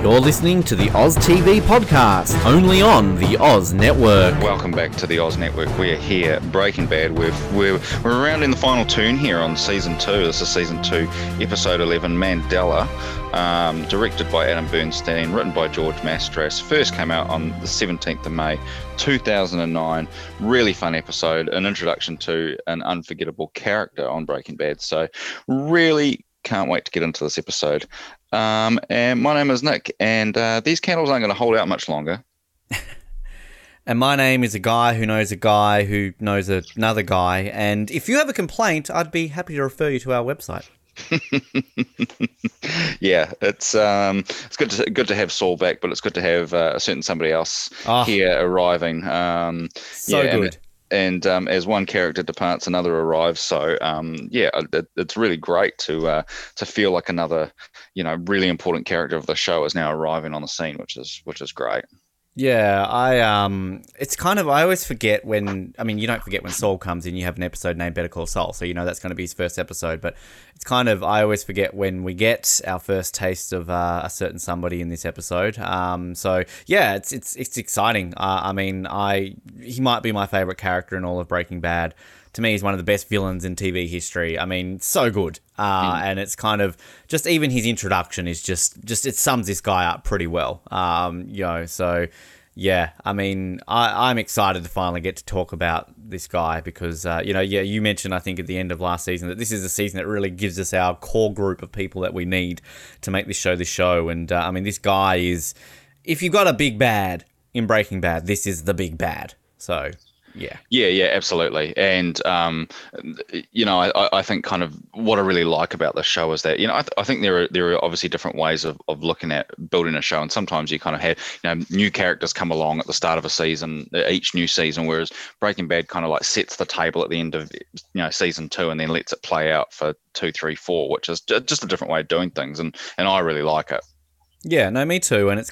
You're listening to the Oz TV podcast, only on the Oz Network. Welcome back to the Oz Network. We're here, Breaking Bad. We're around in the final tune here on Season 2. This is Season 2, Episode 11, Mandela, directed by Adam Bernstein, written by George Mastras. First came out on the 17th of May, 2009. Really fun episode, an introduction to an unforgettable character on Breaking Bad. So really can't wait to get into this episode. And my name is Nick, and these candles aren't going to hold out much longer. And my name is a guy who knows a guy who knows another guy, and if you have a complaint, I'd be happy to refer you to our website. Yeah, it's good to have Saul back, but it's good to have a certain somebody else here arriving. Good. And as one character departs, another arrives. So, it's really great to feel like another, really important character of the show is now arriving on the scene, which is great. Yeah, I always forget you don't forget when Saul comes in. You have an episode named Better Call Saul, so that's going to be his first episode. But it's I always forget when we get our first taste of a certain somebody in this episode. So yeah, it's exciting. He might be my favorite character in all of Breaking Bad. To me, he's one of the best villains in TV history. So good. And it's just even his introduction is just it sums this guy up pretty well. So, yeah, I'm excited to finally get to talk about this guy because, you mentioned, I think, at the end of last season that this is a season that really gives us our core group of people that we need to make this show. And, this guy is, if you've got a big bad in Breaking Bad, this is the big bad. So... Yeah, absolutely. And, I think what I really like about the show is that, I think there are obviously different ways of looking at building a show. And sometimes you had, new characters come along at the start of a season, each new season, whereas Breaking Bad sets the table at the end of, Season 2 and then lets it play out for 2, 3, 4, which is just a different way of doing things. And I really like it. Yeah, no, me too. And it's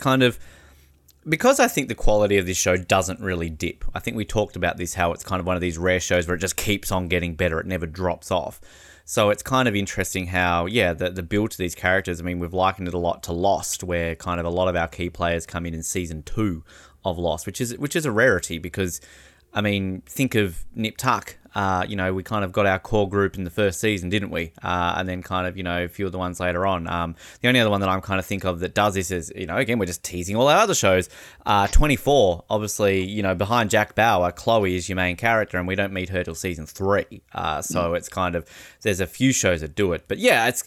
because I think the quality of this show doesn't really dip. I think we talked about this, how it's one of these rare shows where it just keeps on getting better. It never drops off. So it's interesting how, the build to these characters, we've likened it a lot to Lost, where a lot of our key players come in Season 2 of Lost, which is a rarity because, think of Nip Tuck. We got our core group in the first season, didn't we? And then a few of the ones later on. The only other one that I'm think of that does this is, again, we're just teasing all our other shows. 24, obviously, behind Jack Bauer, Chloe is your main character and we don't meet her till Season 3. So it's there's a few shows that do it. But yeah, it's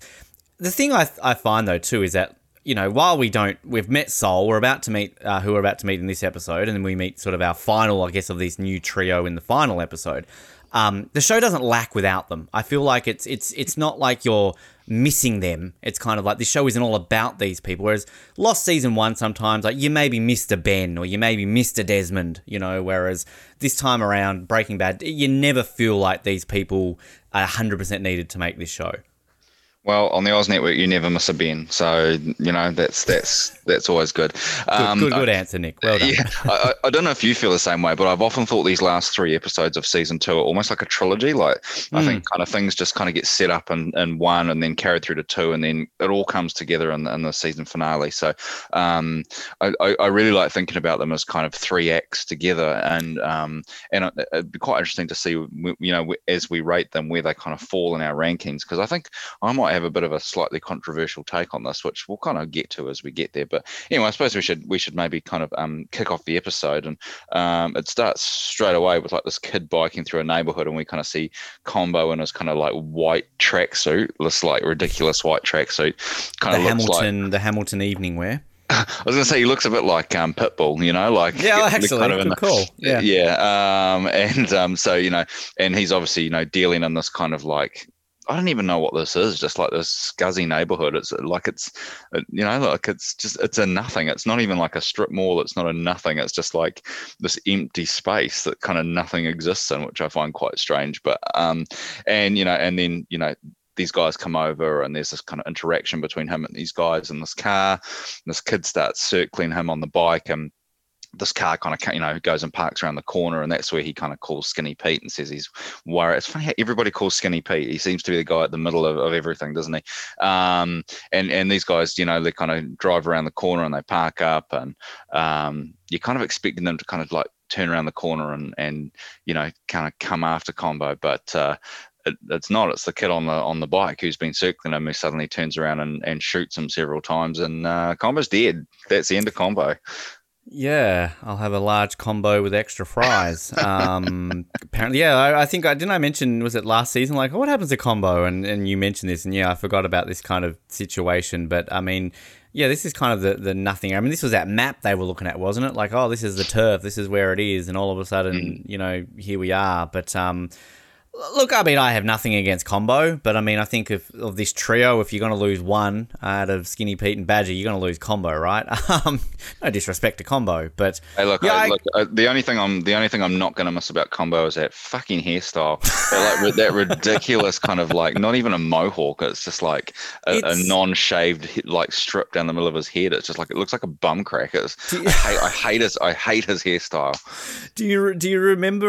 the thing I find though too is that, while we've met Saul, we're about to meet who we're about to meet in this episode, and then we meet sort of our final, I guess, of this new trio in the final episode. The show doesn't lack without them. I feel like it's not like you're missing them. It's this show isn't all about these people. Whereas Lost Season 1 sometimes, you may be Mr. Ben or you may be Mr. Desmond, whereas this time around, Breaking Bad, you never feel like these people are 100% needed to make this show. Well, on the Oz Network, you never miss a Ben, so that's always good. Good answer, Nick. Well done. Yeah, I don't know if you feel the same way, but I've often thought these last 3 episodes of Season 2 are almost like a trilogy. Like I think things just get set up in 1 and then carried through to 2, and then it all comes together in the season finale. So I really like thinking about them as 3 acts together, and it'd be quite interesting to see as we rate them where they fall in our rankings because I think I might have have a bit of a slightly controversial take on this, which we'll kind of get to as we get there. But anyway, I suppose we should maybe kind of kick off the episode, and it starts straight away with like this kid biking through a neighborhood, and we kind of see Combo in his kind of like white tracksuit, this like ridiculous white tracksuit, kind of looks like the Hamilton evening wear. I was going to say he looks a bit like Pitbull, you know, like cool, yeah. So you know, and he's obviously, you know, dealing in this kind of like, I don't even know what this is, just like this scuzzy neighborhood. It's like it's a nothing. It's not even like a strip mall. It's not a nothing. It's just like this empty space that kind of nothing exists in, which I find quite strange. But and then these guys come over, and there's this kind of interaction between him and these guys in this car. And this kid starts circling him on the bike, and this car kind of, you know, goes and parks around the corner, and that's where he kind of calls Skinny Pete and says he's worried. It's funny how everybody calls Skinny Pete. He seems to be the guy at the middle of everything, doesn't he? And these guys, you know, they kind of drive around the corner and they park up, and you're kind of expecting them to kind of like turn around the corner and you know, kind of come after Combo, but it's not. It's the kid on the bike who's been circling him, who suddenly turns around and shoots him several times, and Combo's dead. That's the end of Combo. Yeah, I'll have a large combo with extra fries. Apparently, yeah, I think I mention, was it last season, like, what happens to Combo? And you mentioned this, and yeah, I forgot about this kind of situation. But I mean, yeah, this is kind of the nothing. I mean, this was that map they were looking at, wasn't it? Like, oh, this is the turf, this is where it is, and all of a sudden, you know, here we are. But look, I mean, I have nothing against Combo, but I mean, I think of this trio, if you're going to lose one out of Skinny Pete and Badger, you're going to lose Combo, right? No disrespect to Combo, but hey, look, yeah, the only thing I'm not going to miss about Combo is that fucking hairstyle, like that ridiculous kind of like, not even a mohawk, it's just like a non-shaved like strip down the middle of his head. It's just like it looks like a bum crack. I hate his hairstyle. Do you remember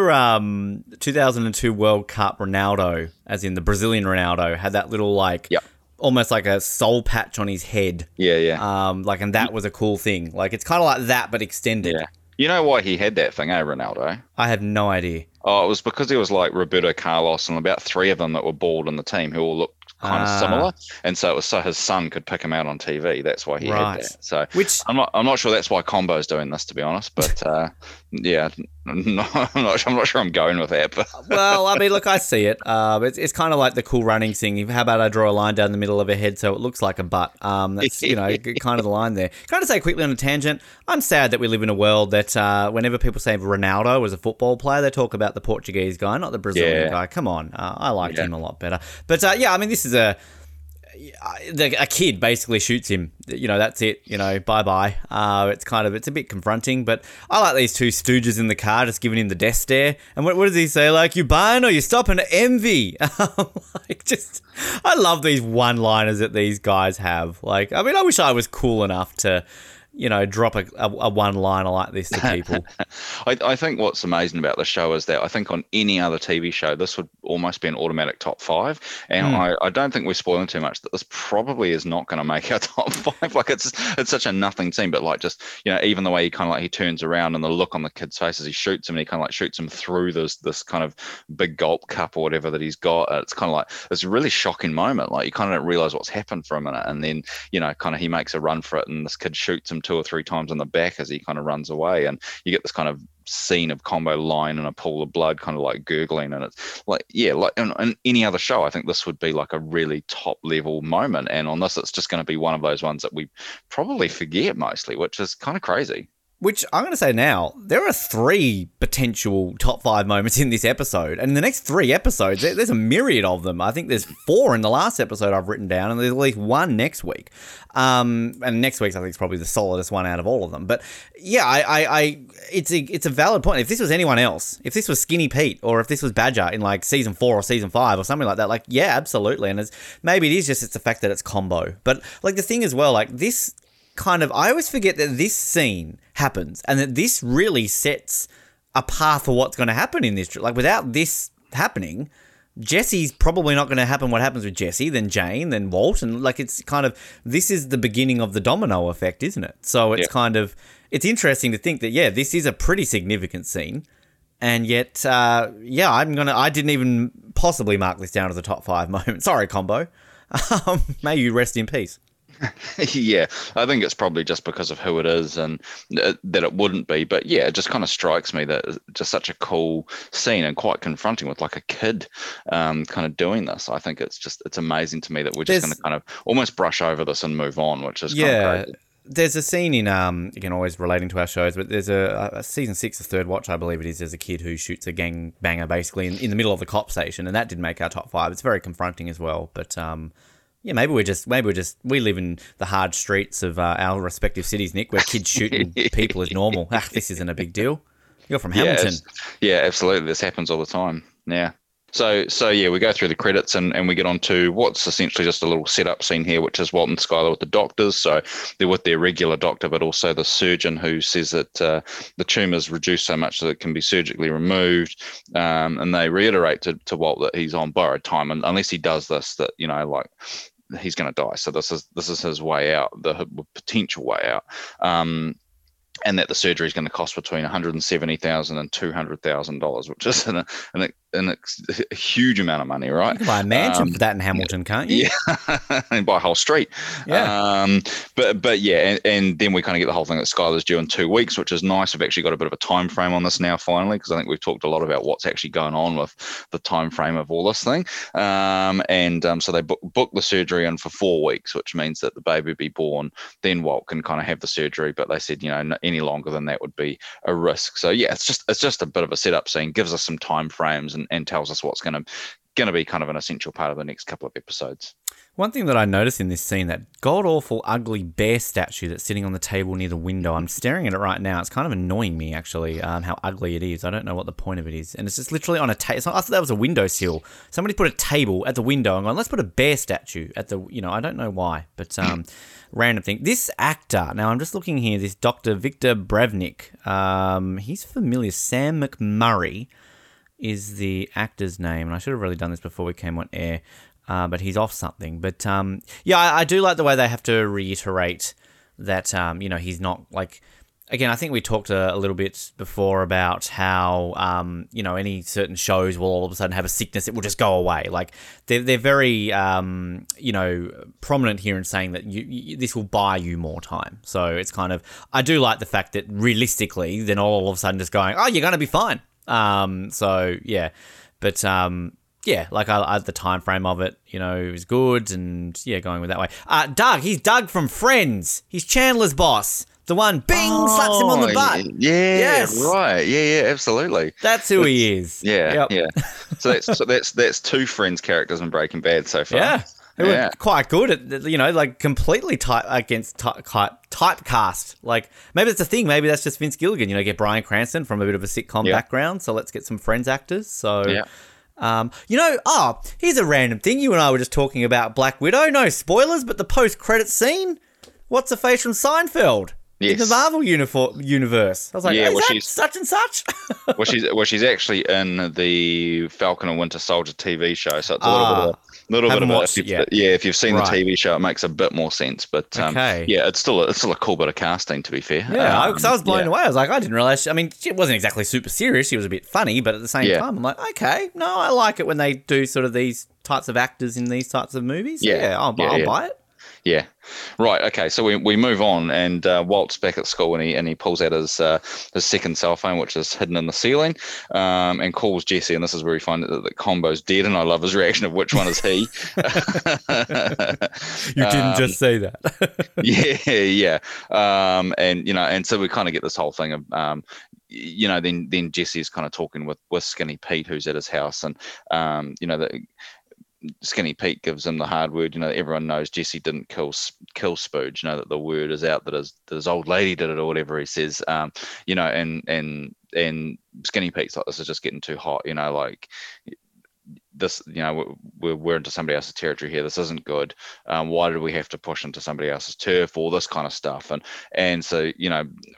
2002 World Cup? Ronaldo, as in the Brazilian Ronaldo, had that little like, yep, almost like a soul patch on his head. Yeah. Like, and that was a cool thing. Like, it's kind of like that, but extended. Yeah. You know why he had that thing, eh, Ronaldo? I have no idea. Oh, it was because he was like Roberto Carlos and about three of them that were bald in the team who all looked kind of similar, and so it was so his son could pick him out on TV. That's why he had that. So I'm not sure that's why Combo's doing this, to be honest. But yeah, I'm not sure I'm going with that. But well, I mean, look, I see it. It's kind of like the cool running thing. How about I draw a line down the middle of her head so it looks like a butt? That's you know, kind of the line there. Can I just say quickly on a tangent? I'm sad that we live in a world that whenever people say Ronaldo was a football player, they talk about the Portuguese guy, not the Brazilian guy. Come on, I liked him a lot better. But yeah, I mean, this is a kid basically shoots him, you know, that's it, you know, bye-bye. It's a bit confronting, but I like these two stooges in the car just giving him the death stare. And what does he say? Like, you buying or you stopping to envy? I love these one-liners that these guys have. Like, I mean, I wish I was cool enough to, you know, drop a one-liner like this to people. I think what's amazing about the show is that I think on any other TV show, this would almost be an automatic top five. And I don't think we're spoiling too much that this probably is not going to make our top five. Like, it's such a nothing scene, but like, just, you know, even the way he kind of like, he turns around and the look on the kid's face as he shoots him, and he kind of like shoots him through this kind of big gulp cup or whatever that he's got. It's kind of like, it's a really shocking moment. Like, you kind of don't realize what's happened for a minute. And then, you know, kind of he makes a run for it, and this kid shoots him two or three times on the back as he kind of runs away, and you get this kind of scene of Combo lying in a pool of blood, kind of like gurgling, and it's like, yeah, like in any other show, I think this would be like a really top level moment, and on this, it's just going to be one of those ones that we probably forget mostly, which is kind of crazy. Which I'm going to say now, there are three potential top five moments in this episode. And in the next three episodes, there's a myriad of them. I think there's four in the last episode I've written down, and there's at least one next week. And next week's, I think, is probably the solidest one out of all of them. But, yeah, it's a valid point. If this was anyone else, if this was Skinny Pete or if this was Badger in, like, season 4 or season 5 or something like that, like, yeah, absolutely. And maybe it's the fact that it's Combo. But, like, the thing as well, like, this kind of, I always forget that this scene happens and that this really sets a path for what's going to happen in this. Like, without this happening, Jesse's probably not going to happen. What happens with Jesse, then Jane, then Walt, and like, it's kind of, this is the beginning of the domino effect, isn't it? So it's kind of, it's interesting to think that, yeah, this is a pretty significant scene, and yet, I didn't even possibly mark this down as a top five moment. Sorry, Combo. May you rest in peace. Yeah, I think it's probably just because of who it is and that it wouldn't be. But yeah, it just kind of strikes me that it's just such a cool scene and quite confronting with like a kid kind of doing this. I think it's amazing to me that we're just going to kind of almost brush over this and move on, which is kind of crazy. There's a scene in, again, always relating to our shows, but there's a season 6, the third watch, I believe it is, there's a kid who shoots a gang banger basically in the middle of the cop station, and that did make our top 5. It's very confronting as well, but... Yeah, maybe we're just we live in the hard streets of our respective cities, Nick, where kids shooting people is normal. This isn't a big deal. You're from Hamilton. Yeah, absolutely. This happens all the time. Yeah. So yeah, we go through the credits and we get on to what's essentially just a little setup scene here, which is Walt and Skyler with the doctors. So they're with their regular doctor, but also the surgeon who says that the tumour's reduced so much that it can be surgically removed. And they reiterate to Walt that he's on borrowed time, and unless he does this, that he's going to die. So this is his way out, the potential way out. And that the surgery is going to cost between $170,000 and $200,000, which is a huge amount of money, right? You can buy a mansion for that in Hamilton, can't you? Yeah, and buy a whole street. Yeah. But yeah, and then we kind of get the whole thing that Skylar's due in 2 weeks, which is nice. We've actually got a bit of a time frame on this now, finally, because I think we've talked a lot about what's actually going on with the time frame of all this thing. So they book the surgery in for 4 weeks, which means that the baby will be born. Then Walt can kind of have the surgery, but they said, any longer than that would be a risk. So yeah, it's just a bit of a setup scene, gives us some time frames and tells us what's going to be kind of an essential part of the next couple of episodes. One thing that I noticed in this scene, that god-awful ugly bear statue that's sitting on the table near the window, I'm staring at it right now. It's kind of annoying me, actually, how ugly it is. I don't know what the point of it is. And it's just literally on a table. I thought that was a windowsill. Somebody put a table at the window and gone, let's put a bear statue at the, I don't know why, but random thing. This actor, now I'm just looking here, this Dr. Victor Bravnik, he's familiar. Sam McMurray is the actor's name, and I should have really done this before we came on air, but he's off something. But, I do like the way they have to reiterate that, he's not, like... Again, I think we talked a little bit before about how, any certain shows will all of a sudden have a sickness. It will just go away. Like, they're very, prominent here in saying that this will buy you more time. So it's kind of... I do like the fact that, realistically, then all of a sudden just going, oh, you're going to be fine. So yeah, but I the time frame of it, it was good, and yeah, going with that way. Doug, he's Doug from Friends. He's Chandler's boss. The one, bing, slaps him on the butt. Yeah, yes. Right. Yeah, absolutely. That's who he is. Yeah, yep. Yeah. So that's two Friends characters in Breaking Bad so far. Yeah. They were quite good at, completely typecast. Like, maybe that's a thing. Maybe that's just Vince Gilligan, get Bryan Cranston from a bit of a sitcom background. So let's get some Friends actors. So, here's a random thing. You and I were just talking about Black Widow. No spoilers, but the post-credits scene, what's her face from Seinfeld? Yes. In the Marvel universe. I was like, she's such and such? She's actually in the Falcon and Winter Soldier TV show, so it's a little bit of a if you've seen the TV show, it makes a bit more sense. But it's still a cool bit of casting, to be fair. Yeah, because I was blown away. I was like, I didn't realize. I mean, she wasn't exactly super serious. She was a bit funny, but at the same time, I'm like, okay, no, I like it when they do sort of these types of actors in these types of movies. I'll buy it. Yeah. Right. Okay. So we move on, and Walt's back at school, and he pulls out his second cell phone, which is hidden in the ceiling, and calls Jesse, and this is where we find that Combo's dead, and I love his reaction of which one is he. You didn't just say that. And so we kind of get this whole thing of. Then Jesse's kind of talking with Skinny Pete, who's at his house, and Skinny Pete gives him the hard word. Everyone knows Jesse didn't kill Spooge. That the word is out that his old lady did it or whatever he says. And Skinny Pete's like, this is just getting too hot. This, we're into somebody else's territory here. This isn't good. Why did we have to push into somebody else's turf? All this kind of stuff. And so,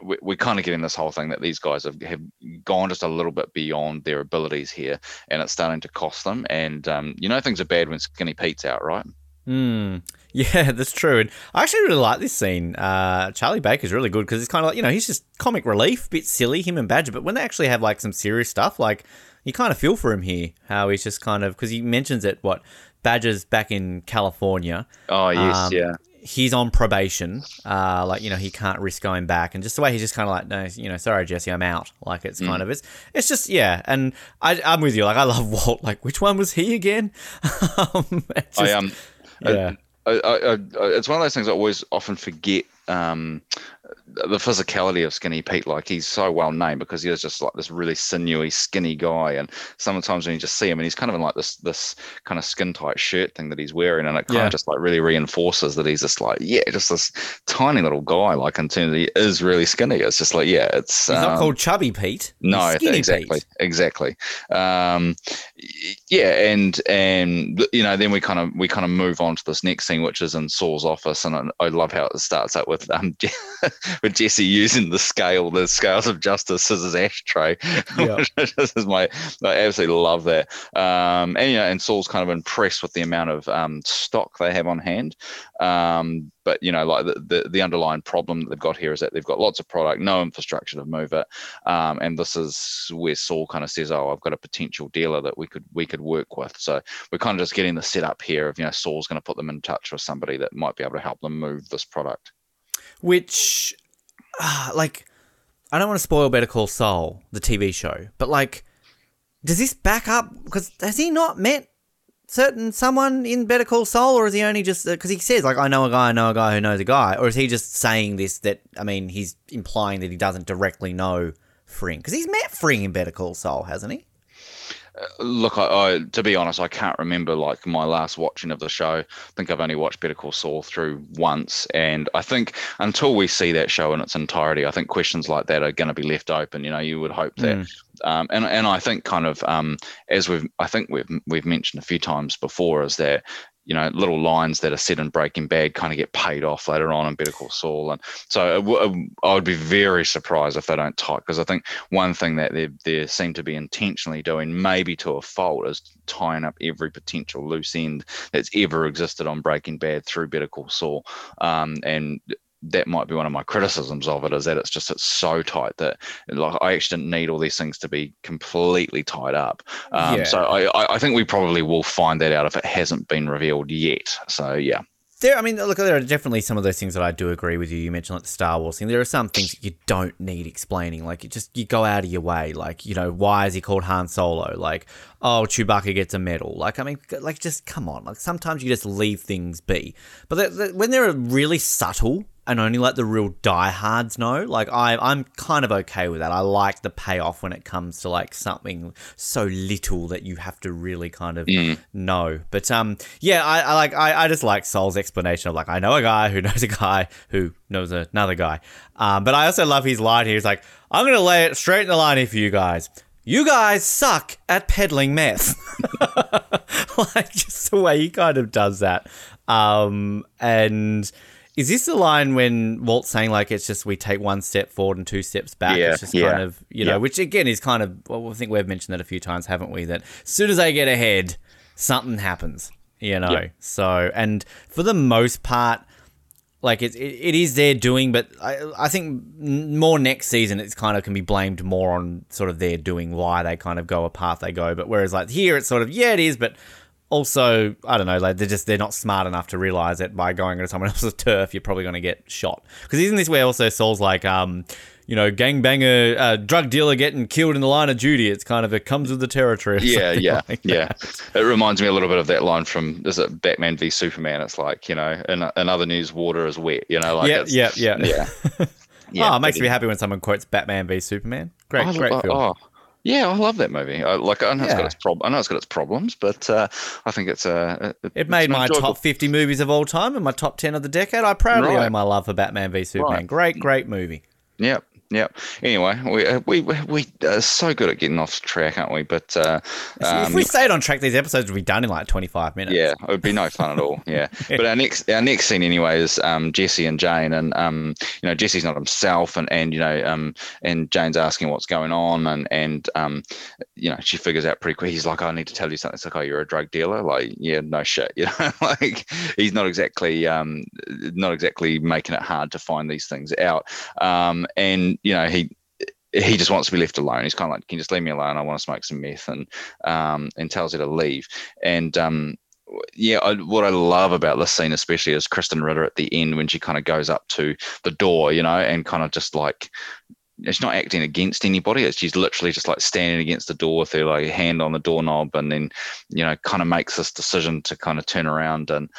we're kind of getting this whole thing that these guys have gone just a little bit beyond their abilities here, and it's starting to cost them. And, things are bad when Skinny Pete's out, right? Mm. Yeah, that's true. And I actually really like this scene. Charlie Baker's really good because it's kind of like, he's just comic relief, bit silly, him and Badger. But when they actually have, like, some serious stuff, like, you kind of feel for him here, how he's just kind of, because he mentions it, what, Badger's back in California. Oh, yes, yeah. He's on probation. Like, you know, he can't risk going back. And just the way he's just kind of like, no, you know, sorry, Jesse, I'm out. Like, it's kind of, it's just, yeah. And I'm with you. Like, I love Walt. Like, which one was he again? It's just, yeah. It's one of those things I always often forget, the physicality of Skinny Pete. Like, he's so well named because he was just like this really sinewy, skinny guy. And sometimes when you just see him, and he's kind of in like this kind of skin tight shirt thing that he's wearing, and it kind of just like really reinforces that he's just like, yeah, just this tiny little guy. Like, in terms of, he is really skinny. It's just like, yeah, it's he's not called Chubby Pete. No, exactly, Pete. Exactly. Yeah, and you know, then we kind of move on to this next scene, which is in Saul's office, and I love how it starts out with with Jesse using the scales of justice as his ashtray. Yep. This is I absolutely love that. And you know, and Saul's kind of impressed with the amount of stock they have on hand. But you know, like the underlying problem that they've got here is that they've got lots of product, no infrastructure to move it. And this is where Saul kind of says, "Oh, I've got a potential dealer that we could work with." So we're kind of just getting the setup here of, you know, Saul's going to put them in touch with somebody that might be able to help them move this product. Which, like, I don't want to spoil Better Call Saul, the TV show, but, like, does this back up? Because has he not met someone in Better Call Saul, or is he only just, because he says, like, I know a guy who knows a guy, or is he just saying this that, I mean, he's implying that he doesn't directly know Fring? Because he's met Fring in Better Call Saul, hasn't he? Look, I to be honest, I can't remember, like, my last watching of the show. I think I've only watched Better Call Saul through once, and I think until we see that show in its entirety, I think questions like that are going to be left open. You know, you would hope that. And I think kind of as we've mentioned a few times before, is that, you know, little lines that are said in Breaking Bad kind of get paid off later on in Better Call Saul. And so I would be very surprised if they don't tie, because I think one thing that they seem to be intentionally doing, maybe to a fault, is tying up every potential loose end that's ever existed on Breaking Bad through Better Call Saul. And that might be one of my criticisms of it, is that it's so tight that, like, I actually didn't need all these things to be completely tied up. So I think we probably will find that out if it hasn't been revealed yet. So, yeah. There, I mean, look, there are definitely some of those things that I do agree with you. You mentioned, like, the Star Wars thing. There are some things that you don't need explaining. Like, you go out of your way. Like, you know, why is he called Han Solo? Like, oh, Chewbacca gets a medal. Like, I mean, like, just come on. Like, sometimes you just leave things be. But when they're really subtle, and only, like, the real diehards know. Like, I'm kind of okay with that. I like the payoff when it comes to, like, something so little that you have to really kind of know. But yeah, I just like Saul's explanation of, like, I know a guy who knows a guy who knows another guy. But I also love his line here. He's like, I'm gonna lay it straight in the line here for you guys. You guys suck at peddling meth. Like, just the way he kind of does that. And is this the line when Walt's saying, like, it's just we take one step forward and two steps back? Yeah, it's just kind of, you know, which again is kind of, well, I think we've mentioned that a few times, haven't we? That as soon as they get ahead, something happens, you know? Yeah. So, and for the most part, like, it is their doing, but I think more next season it's kind of can be blamed more on sort of their doing, why they kind of go a path they go. But whereas, like, here it's sort of, yeah, it is, but also, I don't know, like, they're not smart enough to realize that by going into someone else's turf, you're probably going to get shot. Because isn't this where also Saul's like, you know, gangbanger, drug dealer getting killed in the line of duty? It's kind of, it comes with the territory. It reminds me a little bit of that line from, is it Batman v Superman? It's like, you know, in other news, water is wet. You know, like, it makes me happy when someone quotes Batman v Superman. Great film. Yeah, I love that movie. I know it's got its problems, but I think it's a. It made my top 50 movies of all time and my top 10 of the decade. I proudly owe my love for Batman v Superman. Right. Great movie. Yep. Anyway, we are so good at getting off track, aren't we? But if we stayed on track, these episodes would be done in like 25 minutes. Yeah, it would be no fun at all. Yeah. But our next scene anyway is Jesse and Jane, and you know, Jesse's not himself, and you know, and Jane's asking what's going on, and you know, she figures out pretty quick. He's like, I need to tell you something. It's like, oh, you're a drug dealer. Like, yeah, no shit. You know, like, he's not exactly making it hard to find these things out. And you know, he he just wants to be left alone. He's kind of like, can you just leave me alone? I want to smoke some meth, and tells her to leave. And what I love about this scene especially is Kristen Ritter at the end when she kind of goes up to the door, you know, and kind of just like, it's not acting against anybody. She's literally just like standing against the door with her like hand on the doorknob, and then, you know, kind of makes this decision to kind of turn around. And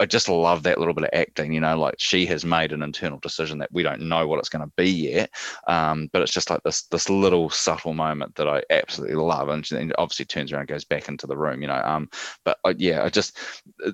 I just love that little bit of acting, you know, like she has made an internal decision that we don't know what it's going to be yet. But it's just like this little subtle moment that I absolutely love. And she obviously turns around and goes back into the room, you know.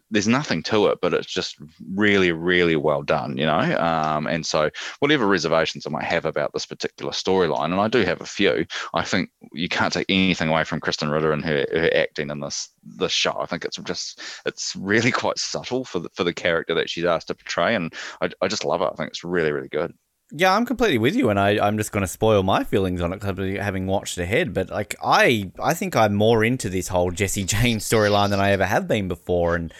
There's nothing to it, but it's just really, really well done, you know. And so whatever reservations I might have about this particular storyline, and I do have a few, I think you can't take anything away from Kristen Ritter and her acting in this show. I think it's really quite subtle for the character that she's asked to portray, and I just love it. I think it's really, really good. Yeah, I'm completely with you, and I'm just going to spoil my feelings on it having watched ahead, but like I think I'm more into this whole Jesse Jane storyline than I ever have been before, and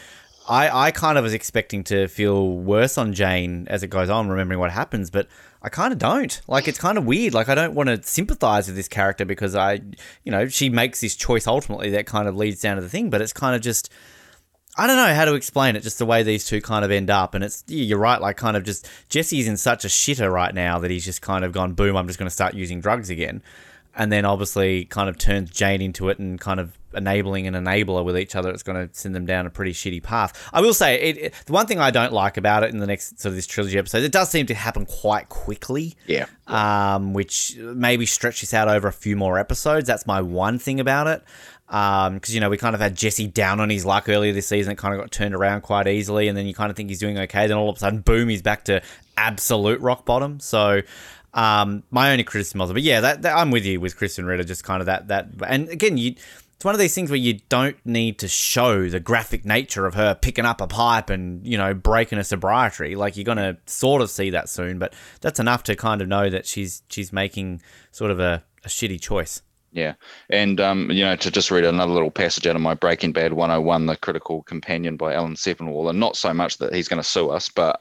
I kind of was expecting to feel worse on Jane as it goes on, remembering what happens, but I kind of don't. Like, it's kind of weird. Like, I don't want to sympathize with this character because she makes this choice ultimately that kind of leads down to the thing, but it's kind of just, I don't know how to explain it, just the way these two kind of end up. And it's, you're right, like kind of just, Jesse's in such a shitter right now that he's just kind of gone, boom, I'm just going to start using drugs again. And then obviously kind of turns Jane into it and kind of enabling an enabler with each other. It's going to send them down a pretty shitty path. I will say, the one thing I don't like about it in the next sort of this trilogy episode, it does seem to happen quite quickly. Yeah. Which maybe stretches out over a few more episodes. That's my one thing about it. Because, you know, we kind of had Jesse down on his luck earlier this season. It kind of got turned around quite easily, and then you kind of think he's doing okay. Then all of a sudden, boom, he's back to absolute rock bottom. So my only criticism was, but yeah, that I'm with you with Kristen Ritter, just kind of that. And again, it's one of these things where you don't need to show the graphic nature of her picking up a pipe and, you know, breaking a sobriety. Like, you're going to sort of see that soon, but that's enough to kind of know that she's making sort of a shitty choice. Yeah. And, you know, to just read another little passage out of my Breaking Bad 101, The Critical Companion by Alan Sepinwall, and not so much that he's going to sue us, but,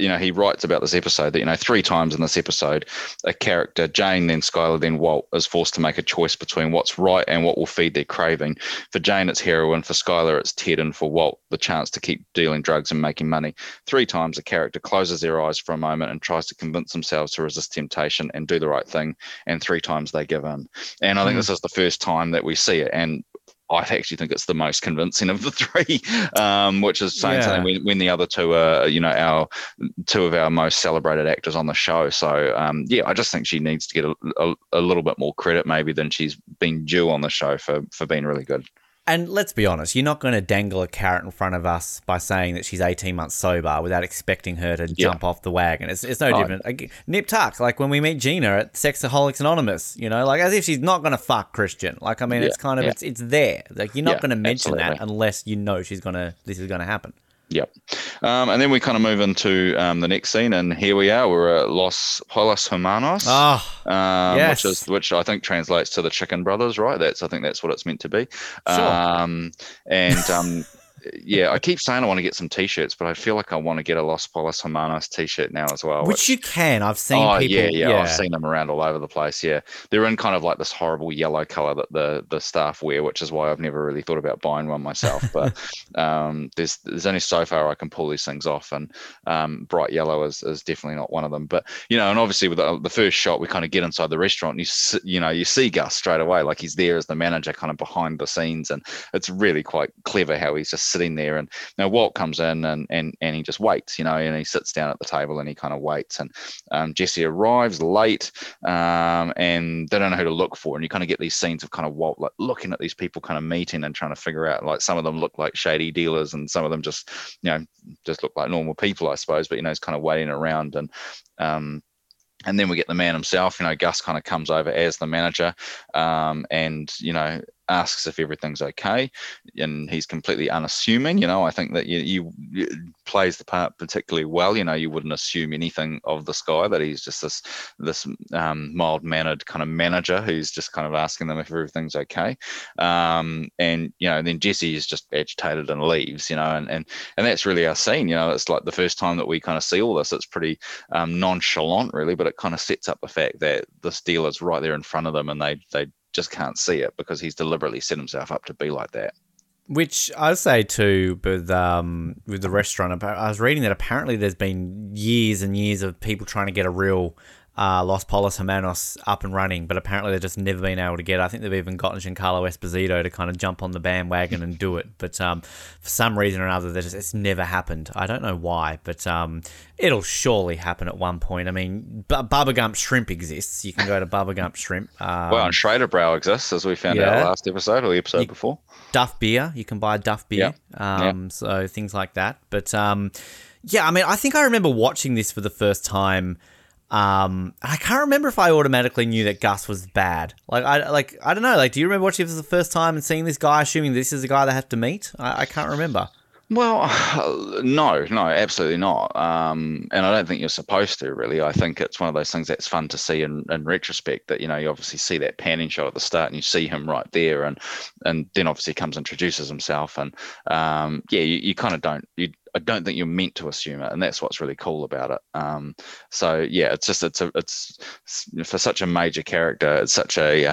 you know, he writes about this episode that, you know, 3 times in this episode, a character, Jane, then Skylar, then Walt, is forced to make a choice between what's right and what will feed their craving. For Jane, it's heroin. For Skylar, it's Ted. And for Walt, the chance to keep dealing drugs and making money. 3 times a character closes their eyes for a moment and tries to convince themselves to resist temptation and do the right thing. And 3 times they give in. And I think this is the first time that we see it, and I actually think it's the most convincing of the 3, which is saying something when the other 2 are, you know, our 2 of our most celebrated actors on the show. So I just think she needs to get a little bit more credit maybe than she's been due on the show for being really good. And let's be honest, you're not going to dangle a carrot in front of us by saying that she's 18 months sober without expecting her to jump off the wagon. It's no different. Like, nip tuck, like when we meet Gina at Sexaholics Anonymous, you know, like as if she's not going to fuck Christian. Like, I mean, it's kind of, it's there. Like, you're not going to mention that unless you know this is going to happen. Yep. And then we kind of move into the next scene, and here we are. We're at Los Pollos Hermanos, yes. which I think translates to the Chicken Brothers, right? I think that's what it's meant to be. Sure. I keep saying I want to get some T-shirts, but I feel like I want to get a Los Pollos Hermanos T-shirt now as well. Which you can. I've seen people. I've seen them around all over the place, yeah. They're in kind of like this horrible yellow colour that the staff wear, which is why I've never really thought about buying one myself. But there's only so far I can pull these things off, and bright yellow is definitely not one of them. But, you know, and obviously with the first shot, we kind of get inside the restaurant, and you see Gus straight away. Like, he's there as the manager kind of behind the scenes, and it's really quite clever how he's just sitting there, and now Walt comes in and he just waits, you know, and he sits down at the table and he kind of waits, and Jesse arrives late, and they don't know who to look for, and you kind of get these scenes of kind of Walt like looking at these people kind of meeting and trying to figure out, like, some of them look like shady dealers and some of them just, you know, just look like normal people, I suppose, but, you know, he's kind of waiting around, and then we get the man himself, you know, Gus kind of comes over as the manager, and, you know, asks if everything's okay, and he's completely unassuming. You know, I think that you plays the part particularly well. You know, you wouldn't assume anything of this guy, that he's just this mild-mannered kind of manager who's just kind of asking them if everything's okay. And, you know, then Jesse is just agitated and leaves, you know, and that's really our scene. You know, it's like the first time that we kind of see all this. It's pretty nonchalant, really, but it kind of sets up the fact that this deal is right there in front of them, and they just can't see it because he's deliberately set himself up to be like that. Which I say too, with the restaurant, I was reading that apparently there's been years and years of people trying to get a real Los Pollos Hermanos up and running, but apparently they've just never been able to get it. I think they've even gotten Giancarlo Esposito to kind of jump on the bandwagon and do it, but for some reason or another, it's never happened. I don't know why, but it'll surely happen at one point. I mean, Bubba Gump Shrimp exists. You can go to Bubba Gump Shrimp. Well, and Schrader Brow exists, as we found out last episode or the episode before. Duff beer. You can buy Duff beer. Yeah. So things like that. But I mean, I think I remember watching this for the first time. I can't remember if I automatically knew that Gus was bad. I don't know. Like, do you remember watching this the first time and seeing this guy, assuming this is the guy they have to meet? I can't remember. Well, no, absolutely not. And I don't think you're supposed to, really. I think it's one of those things that's fun to see in retrospect, that, you know, you obviously see that panning shot at the start and you see him right there, and then obviously comes and introduces himself, and you kind of don't. I don't think you're meant to assume it, and that's what's really cool about it. It's for such a major character, it's such a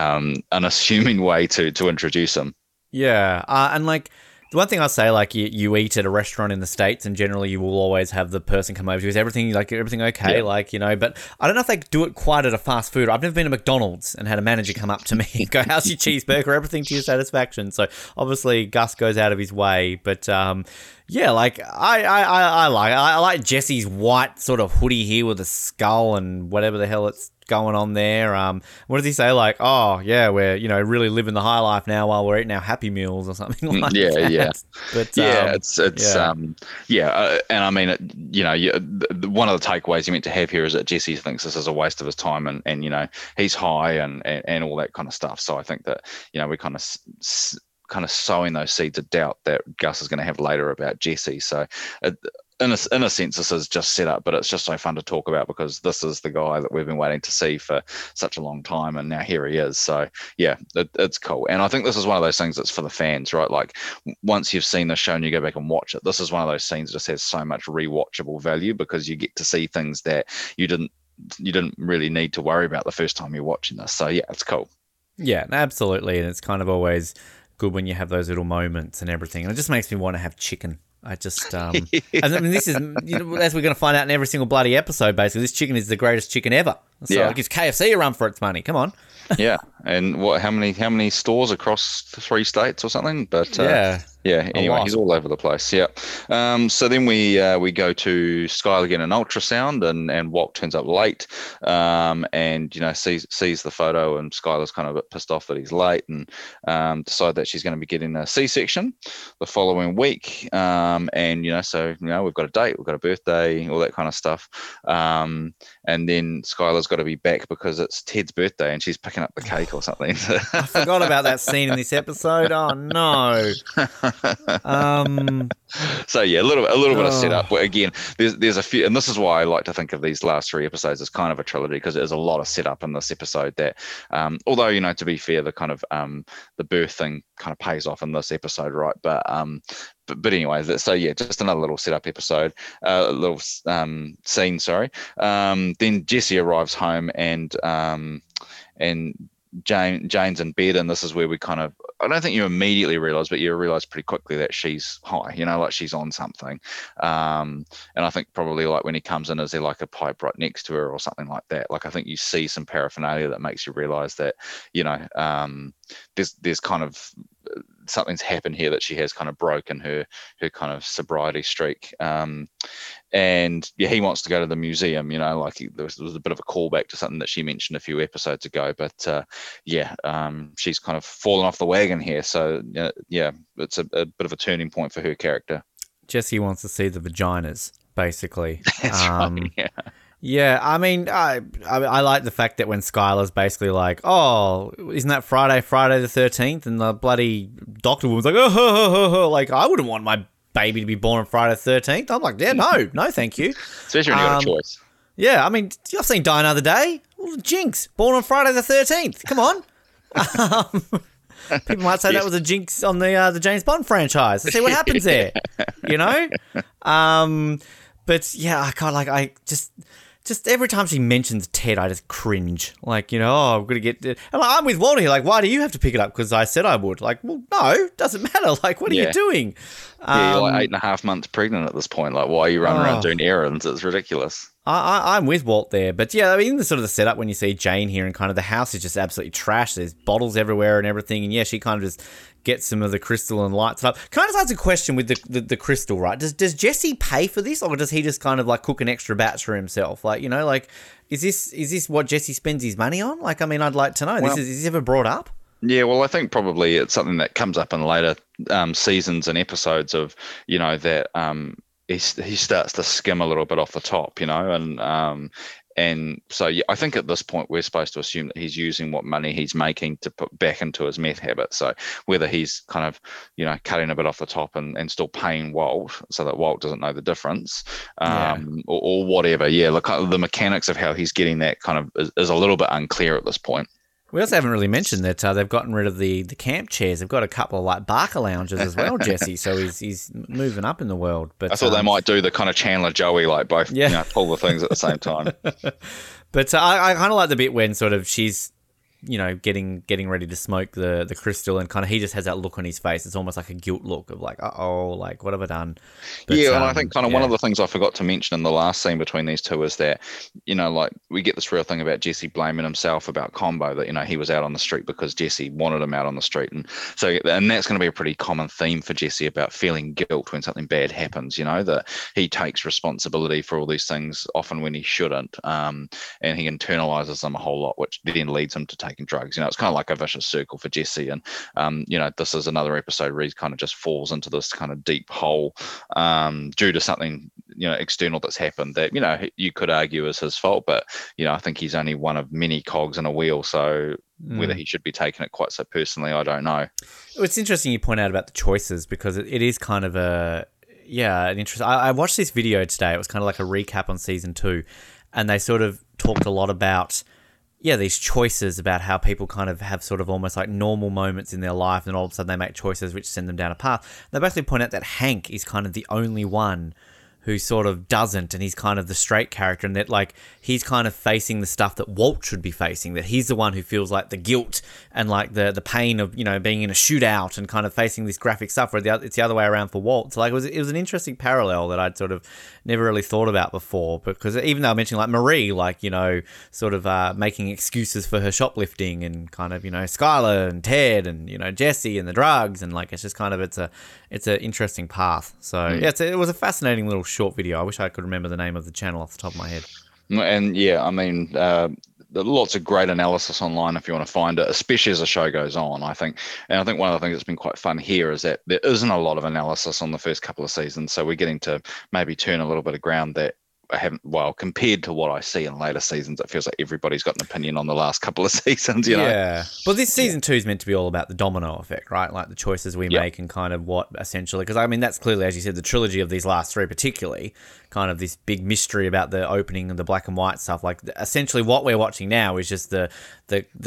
unassuming way to introduce him. Yeah, and like. The one thing I'll say, like, you eat at a restaurant in the States, and generally you will always have the person come over to you. Is everything okay? Yeah. Like, you know, but I don't know if they do it quite at a fast food. I've never been to McDonald's and had a manager come up to me and go, how's your cheeseburger? Everything to your satisfaction. So obviously Gus goes out of his way, but I like Jesse's white sort of hoodie here with a skull and whatever the hell it's going on there. What does he say? Like, oh yeah, we're, you know, really living the high life now while we're eating our Happy Meals or something like that. Yeah. But and I mean, one of the takeaways you meant to have here is that Jesse thinks this is a waste of his time, and you know, he's high and all that kind of stuff. So I think that, you know, we kind of sowing those seeds of doubt that Gus is going to have later about Jesse. So. In a sense, this is just set up, but it's just so fun to talk about because this is the guy that we've been waiting to see for such a long time, and now here he is. So, yeah, it's cool. And I think this is one of those things that's for the fans, right? Like, once you've seen the show and you go back and watch it, this is one of those scenes that just has so much rewatchable value because you get to see things that you didn't really need to worry about the first time you're watching this. So, yeah, it's cool. Yeah, absolutely, and it's kind of always good when you have those little moments and everything. And it just makes me want to have chicken. I just, I mean, this is, you know, as we're going to find out in every single bloody episode, basically, this chicken is the greatest chicken ever. So it gives KFC a run for its money. Come on. Yeah. And what? How many stores across 3 states or something? But yeah. Anyway, he's all over the place. Yeah. So then we go to Skyle again in ultrasound, and Walt turns up late. And you know, sees the photo, and Skyler's kind of a bit pissed off that he's late, and decide that she's going to be getting a C-section the following week. And you know, so you know, we've got a date, we've got a birthday, all that kind of stuff. And then Skyler's got to be back because it's Ted's birthday, and she's picking up the cake or something. I forgot about that scene in this episode. Oh no. So yeah, a little bit of setup. But again, there's a few, and this is why I like to think of these last 3 episodes as kind of a trilogy, because there's a lot of setup in this episode that, although, you know, to be fair, the kind of the birth thing kind of pays off in this episode, right? But anyways, so yeah, just another little setup episode, scene. Sorry. Then Jesse arrives home, and Jane's in bed, and this is where we kind of, I don't think you immediately realize, but you realize pretty quickly that she's high, you know, like she's on something. And I think probably like when he comes in, is there like a pipe right next to her or something like that? Like, I think you see some paraphernalia that makes you realize that, you know, there's kind of something's happened here, that she has kind of broken her kind of sobriety streak. And yeah, he wants to go to the museum, you know, like there was a bit of a callback to something that she mentioned a few episodes ago, but she's kind of fallen off the wagon here. So yeah, it's a bit of a turning point for her character. Jesse wants to see the vaginas, basically. That's right, yeah. Yeah, I mean, I like the fact that when Skylar's basically like, oh, isn't that Friday the 13th? And the bloody doctor woman's like, oh, like, I wouldn't want my baby to be born on Friday the 13th. I'm like, yeah, no, thank you. Especially when you got a choice. Yeah, I mean, I've seen Die Another Day. Well, jinx, born on Friday the 13th. Come on. People might say that was a jinx on the James Bond franchise. Let's see what happens there, you know? But, yeah, I kind of like, I just every time she mentions Ted, I just cringe. Like, you know, oh, I'm going to get... And I'm with Walter here. Like, why do you have to pick it up? Because I said I would. Like, well, no, doesn't matter. Like, what are you doing? Yeah, you're like 8.5 months pregnant at this point. Like, why are you running around doing errands? It's ridiculous. I'm with Walt there. But, yeah, I mean, the sort of the setup when you see Jane here and kind of the house is just absolutely trash. There's bottles everywhere and everything. And, yeah, she kind of just gets some of the crystal and lights it up. Can I just ask a question with the crystal, right? Does Jesse pay for this, or does he just kind of, like, cook an extra batch for himself? Like, you know, like, is this what Jesse spends his money on? Like, I mean, I'd like to know. Well, is this ever brought up? Yeah, well, I think probably it's something that comes up in later seasons and episodes of, you know, that... He starts to skim a little bit off the top, you know, and so yeah, I think at this point we're supposed to assume that he's using what money he's making to put back into his meth habit. So whether he's kind of, you know, cutting a bit off the top and still paying Walt so that Walt doesn't know the difference, or whatever. Yeah, look, the mechanics of how he's getting that kind of is a little bit unclear at this point. We also haven't really mentioned that they've gotten rid of the camp chairs. They've got a couple of, like, Barker lounges as well, Jesse, so he's moving up in the world. But I thought they might do the kind of Chandler-Joey, like, both, you know, pull the things at the same time. But I kind of like the bit when sort of she's, you know, getting ready to smoke the crystal, and kind of he just has that look on his face. It's almost like a guilt look of like, uh-oh, like, what have I done? But, yeah, and I think kind of one of the things I forgot to mention in the last scene between these two is that, you know, like, we get this real thing about Jesse blaming himself about Combo, that, you know, he was out on the street because Jesse wanted him out on the street. And so, and that's going to be a pretty common theme for Jesse about feeling guilt when something bad happens, you know, that he takes responsibility for all these things often when he shouldn't, and he internalizes them a whole lot, which then leads him to taking drugs. You know, it's kind of like a vicious circle for Jesse, and you know, this is another episode where he kind of just falls into this kind of deep hole due to something, you know, external that's happened that, you know, you could argue is his fault, but, you know, I think he's only one of many cogs in a wheel, so whether he should be taking it quite so personally, I don't know. It's interesting you point out about the choices, because it is kind of an interesting. I watched this video today. It was kind of like a recap on season 2, and they sort of talked a lot about these choices, about how people kind of have sort of almost like normal moments in their life, and all of a sudden they make choices which send them down a path. And they basically point out that Hank is kind of the only one who sort of doesn't, and he's kind of the straight character, and that, like, he's kind of facing the stuff that Walt should be facing, that he's the one who feels like the guilt and like the pain of, you know, being in a shootout and kind of facing this graphic stuff, where it's the other way around for Walt. So, like, it was an interesting parallel that I'd sort of never really thought about before, because even though I mentioned, like, Marie, like, you know, sort of making excuses for her shoplifting, and kind of, you know, Skylar and Ted and, you know, Jesse and the drugs, and, like, it's just kind of it's an interesting path. So it was a fascinating little short video. I wish I could remember the name of the channel off the top of my head. And yeah, I mean, lots of great analysis online if you want to find it, especially as the show goes on, I think. And I think one of the things that's been quite fun here is that there isn't a lot of analysis on the first couple of seasons, so we're getting to maybe turn a little bit of ground that I haven't. Well, compared to what I see in later seasons, it feels like everybody's got an opinion on the last couple of seasons, you know? Yeah. Well, this season 2 is meant to be all about the domino effect, right? Like the choices we make, and kind of what essentially, because I mean, that's clearly, as you said, the trilogy of these last three particularly, kind of this big mystery about the opening and the black and white stuff. Like, essentially what we're watching now is just the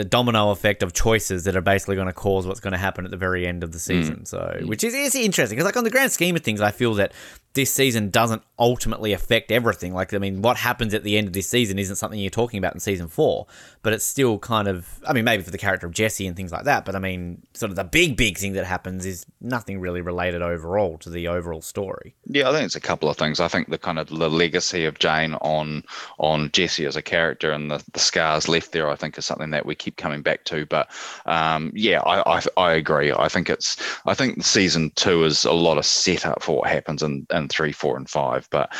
domino effect of choices that are basically going to cause what's going to happen at the very end of the season. So, which is interesting, because, like, on the grand scheme of things, I feel that this season doesn't ultimately affect everything. Like, I mean, what happens at the end of this season isn't something you're talking about in season 4, but it's still kind of, I mean, maybe for the character of Jesse and things like that, but I mean, sort of the big thing that happens is nothing really related overall to the overall story. Yeah, I think it's a couple of things. I think the kind of the legacy of Jane on Jesse as a character, and the scars left there, I think, is something that we keep coming back to. But I agree. I think season 2 is a lot of setup for what happens in 3, 4, and 5, but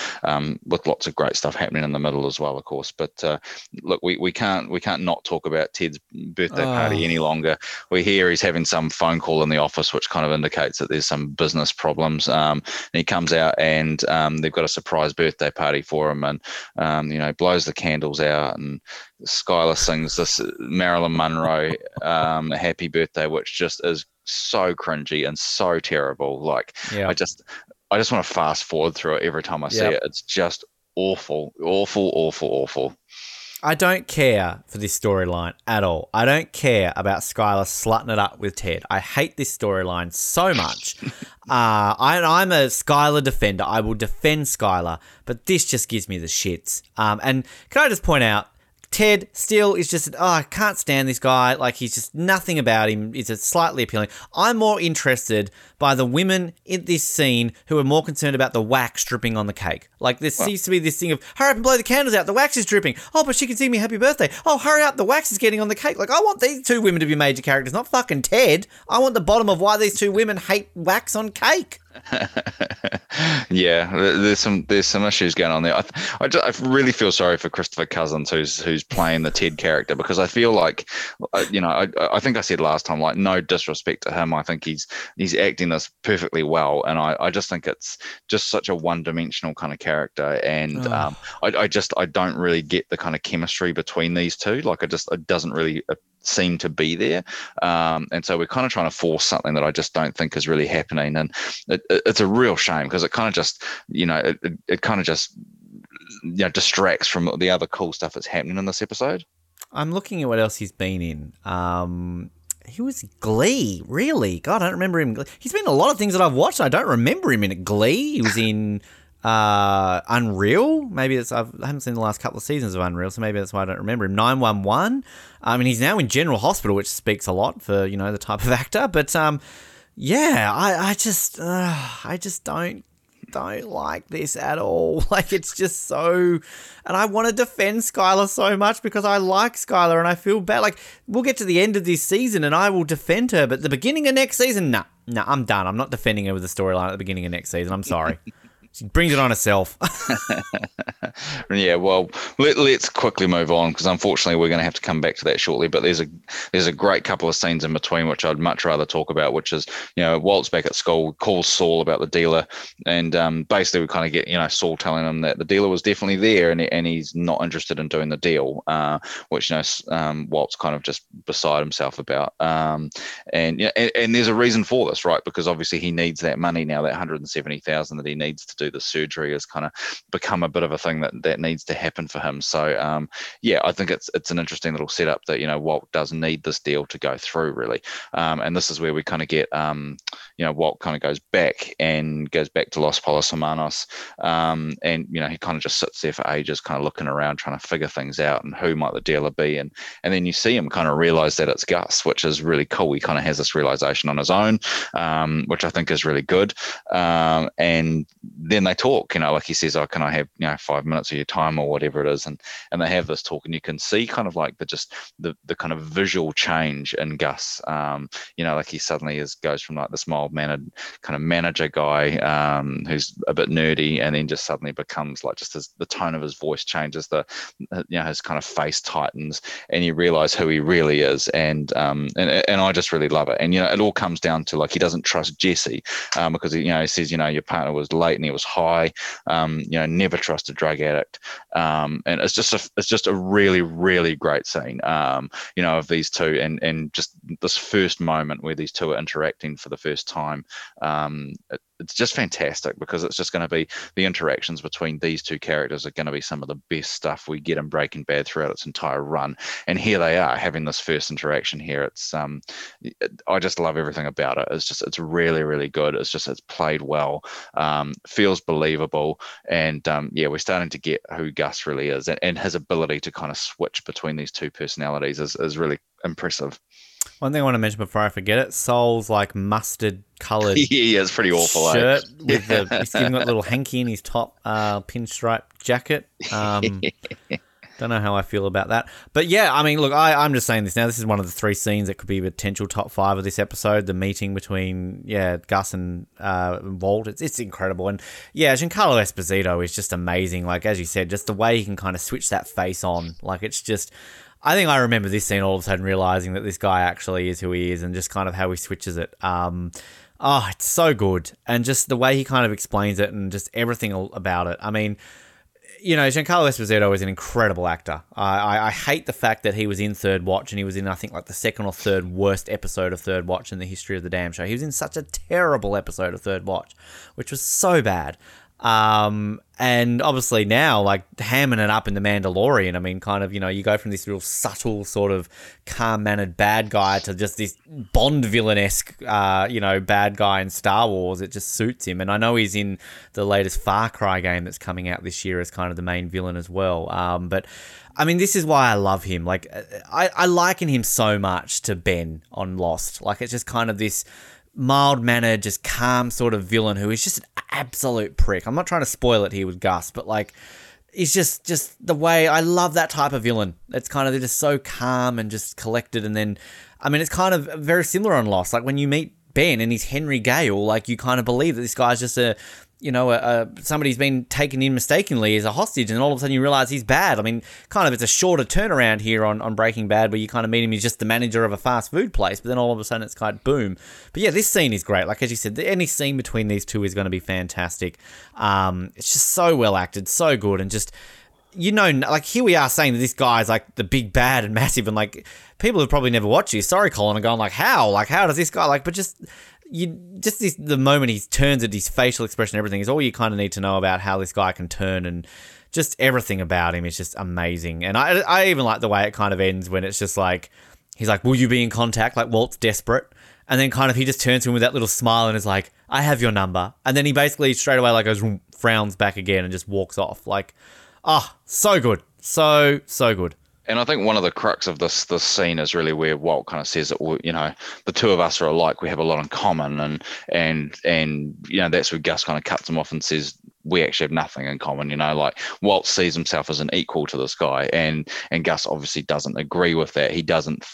with lots of great stuff happening in the middle as well, of course. But look, we can't not talk about Ted's birthday party any longer. We hear he's having some phone call in the office, which kind of indicates that there's some business problems. And he comes out and they've got a surprise birthday party for him, and blows the candles out, and Skylar sings this Marilyn Monroe happy birthday, which just is so cringy and so terrible. Like, yeah. I just want to fast forward through it every time I see it. It's just awful. I don't care for this storyline at all. I don't care about Skylar slutting it up with Ted. I hate this storyline so much. I'm a Skylar defender. I will defend Skylar, but this just gives me the shits. And can I just point out, Ted still is just, I can't stand this guy. Like, he's just nothing about him. It's slightly appealing. I'm more interested by the women in this scene who are more concerned about the wax dripping on the cake. Like, there seems to be this thing of, hurry up and blow the candles out. The wax is dripping. Oh, but she can sing me happy birthday. Oh, hurry up. The wax is getting on the cake. Like, I want these two women to be major characters, not fucking Ted. I want the bottom of why these two women hate wax on cake. Yeah, there's some issues going on there. I really feel sorry for Christopher Cousins, who's playing the Ted character, because I feel like, I think I said last time, like, no disrespect to him, I think he's acting this perfectly well, and I just think it's just such a one-dimensional kind of character, and I don't really get the kind of chemistry between these two. Like, it doesn't really seem to be there, and so we're kind of trying to force something that I just don't think is really happening, and it's a real shame, because it kind of just distracts from the other cool stuff that's happening in this episode. I'm looking at what else he's been in. He was Glee, really. God, I don't remember him. He's been in a lot of things that I've watched. I don't remember him in Glee. He was in Unreal. Maybe it's, I haven't seen the last couple of seasons of Unreal, so maybe that's why I don't remember him. 911. I mean, he's now in General Hospital, which speaks a lot for the type of actor. But I just don't like this at all. Like, it's just so, and I want to defend Skylar so much because I like Skylar and I feel bad. Like, we'll get to the end of this season and I will defend her, but the beginning of next season, nah, I'm done. I'm not defending her with the storyline at the beginning of next season. I'm sorry. She brings it on herself. Yeah, well, let's quickly move on, because unfortunately we're going to have to come back to that shortly. But there's a great couple of scenes in between which I'd much rather talk about, which is, Walt's back at school, calls Saul about the dealer, and basically we kind of get, Saul telling him that the dealer was definitely there and he's not interested in doing the deal, which Walt's kind of just beside himself about. And there's a reason for this, right? Because obviously he needs that money now, that $170,000 that he needs to do the surgery has kind of become a bit of a thing that needs to happen for him. So I think it's an interesting little setup that Walt does need this deal to go through, really, and this is where we kind of get Walt kind of goes back to Los Pollos Hermanos, and he kind of just sits there for ages, kind of looking around trying to figure things out and who might the dealer be, and then you see him kind of realize that it's Gus, which is really cool. He kind of has this realization on his own, which I think is really good, and then they talk, like he says, can I have 5 minutes of your time or whatever it is, and they have this talk, and you can see kind of like the kind of visual change in Gus, like he suddenly goes from like this mild mannered kind of manager guy, who's a bit nerdy, and then just suddenly becomes like just the tone of his voice changes, his kind of face tightens, and you realize who he really is, and I just really love it, and it all comes down to like he doesn't trust Jesse, because he says your partner was late and he was high, never trust a drug addict, and it's just a really, really great scene, of these two, and just this first moment where these two are interacting for the first time, it's just fantastic, because it's just going to be the interactions between these two characters are going to be some of the best stuff we get in Breaking Bad throughout its entire run, and here they are having this first interaction here. It's I just love everything about it. It's really, really good. It's played well, feels believable, and we're starting to get who Gus really is, and his ability to kind of switch between these two personalities is really impressive. One thing I want to mention before I forget it, Saul's like mustard coloured it's pretty awful shirt, eh? With he's got a little hanky in his top pinstripe jacket. Don't know how I feel about that. But yeah, I mean, look, I'm just saying this now. This is one of the three scenes that could be a potential top five of this episode, the meeting between, Gus and Walt. It's incredible. And, Giancarlo Esposito is just amazing. Like, as you said, just the way he can kind of switch that face on. Like, it's just... I think I remember this scene all of a sudden realising that this guy actually is who he is and just kind of how he switches it. It's so good. And just the way he kind of explains it and just everything about it. I mean... Giancarlo Esposito is an incredible actor. I hate the fact that he was in Third Watch and he was in, I think, like the second or third worst episode of Third Watch in the history of the damn show. He was in such a terrible episode of Third Watch, which was so bad. And obviously now, like, hamming it up in The Mandalorian, I mean, kind of, you go from this real subtle sort of calm-mannered bad guy to just this Bond villain-esque, bad guy in Star Wars. It just suits him. And I know he's in the latest Far Cry game that's coming out this year as kind of the main villain as well. But... I mean, this is why I love him. Like, I liken him so much to Ben on Lost. Like, it's just kind of this mild-mannered, just calm sort of villain who is just an absolute prick. I'm not trying to spoil it here with Gus, but, like, it's just the way I love that type of villain. It's kind of, they're just so calm and just collected. And then, I mean, it's kind of very similar on Lost. Like, when you meet Ben and he's Henry Gale, like, you kind of believe that this guy's just somebody's been taken in mistakenly as a hostage, and all of a sudden you realise he's bad. I mean, kind of, it's a shorter turnaround here on Breaking Bad, where you kind of meet him, he's just the manager of a fast food place, but then all of a sudden it's kind of boom. But yeah, this scene is great. Like, as you said, any scene between these two is going to be fantastic. It's just so well acted, so good, and just... like, here we are saying that this guy's, like, the big bad and massive, and, like, people have probably never watched you, sorry, Colin, are going, like, how? Like, how does this guy, like, but just... the moment he turns at his facial expression, everything is all you kind of need to know about how this guy can turn, and just everything about him is just amazing. And I even like the way it kind of ends when it's just like, he's like, will you be in contact? Like, Walt's desperate. And then kind of he just turns to him with that little smile and is like, I have your number. And then he basically straight away, like, goes, frowns back again and just walks off. Like, so good. So good. And I think one of the crux of this scene is really where Walt kind of says that, the two of us are alike. We have a lot in common. And that's where Gus kind of cuts him off and says, we actually have nothing in common. Like, Walt sees himself as an equal to this guy. And Gus obviously doesn't agree with that. He doesn't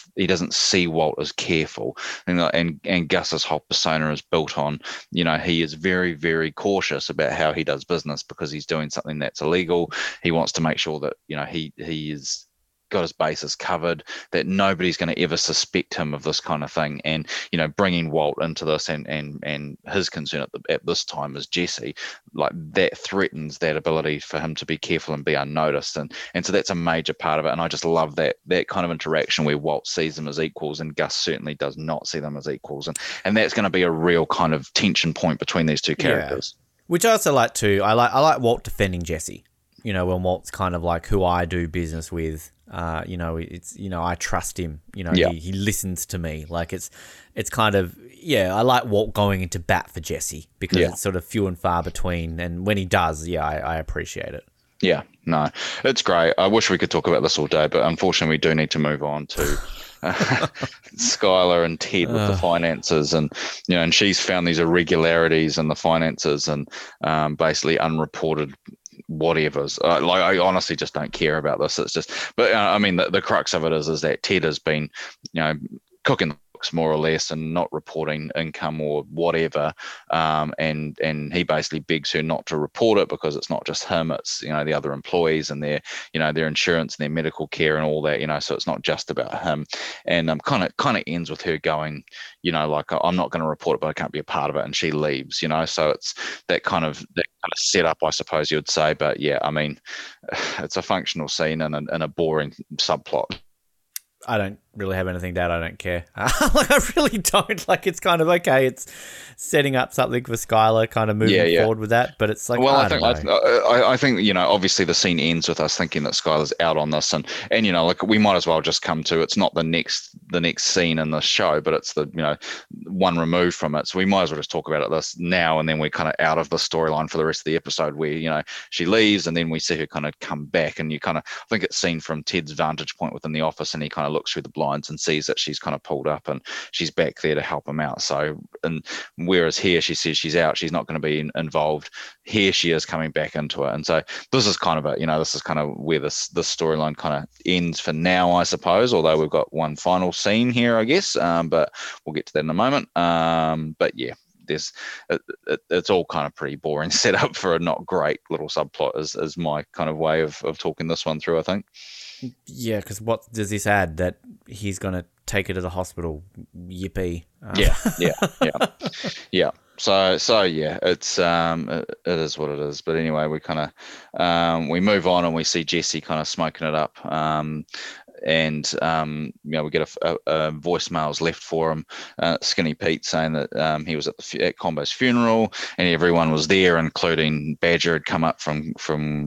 see Walt as careful. And Gus's whole persona is built on, he is very, very cautious about how he does business because he's doing something that's illegal. He wants to make sure that, he is... got his bases covered, that nobody's going to ever suspect him of this kind of thing. And, bringing Walt into this and his concern at this time is Jesse, like, that threatens that ability for him to be careful and be unnoticed. And so that's a major part of it. And I just love that kind of interaction where Walt sees them as equals and Gus certainly does not see them as equals. And that's going to be a real kind of tension point between these two characters. Yeah. Which I also like too. I like Walt defending Jesse, when Walt's kind of like, who I do business with. I trust him, he listens to me. Like, it's kind of, I like Walt going into bat for Jesse because it's sort of few and far between. And when he does, I appreciate it. Yeah, no, it's great. I wish we could talk about this all day, but unfortunately we do need to move on to... Skylar and Ted with the finances, and and she's found these irregularities in the finances and basically unreported whatevers. I honestly just don't care about this. It's just, but I mean, the crux of it is that Ted has been, cooking the books more or less and not reporting income or whatever, and he basically begs her not to report it because it's not just him, it's the other employees and their their insurance and their medical care and all that, so it's not just about him. And kind of ends with her going, like, I'm not going to report it, but I can't be a part of it, and she leaves, so it's that kind of setup, I suppose you would say. But yeah, I mean, it's a functional scene and a boring subplot. I don't really have anything to add. I don't care. Like, I really don't. Like, it's kind of okay. It's setting up something for Skylar, kind of moving forward with that. But it's like, well, I think obviously the scene ends with us thinking that Skylar's out on this, and like, we might as well just come to, it's not the next scene in the show, but it's the one removed from it. So we might as well just talk about it this now, and then we're kind of out of the storyline for the rest of the episode, where she leaves, and then we see her kind of come back, and I think it's seen from Ted's vantage point within the office, and he kind of looks through the blind. finds and sees that she's kind of pulled up and she's back there to help him out. So, and whereas here she says she's out, she's not going to be involved. Here she is coming back into it. And so this is kind of a, you know, this is kind of where this storyline kind of ends for now, I suppose, although we've got one final scene here, I guess, but we'll get to that in a moment. But yeah, it's all kind of pretty boring setup for a not great little subplot is my kind of way of talking this one through, I think. Yeah, because what does this add? That he's going to take her to the hospital, yippee. Yeah. So yeah, it's it is what it is. But anyway, we kind of we move on and we see Jesse kind of smoking it up, and you know, we get a voicemails left for him, Skinny Pete, saying that he was at Combo's funeral and everyone was there, including Badger had come up from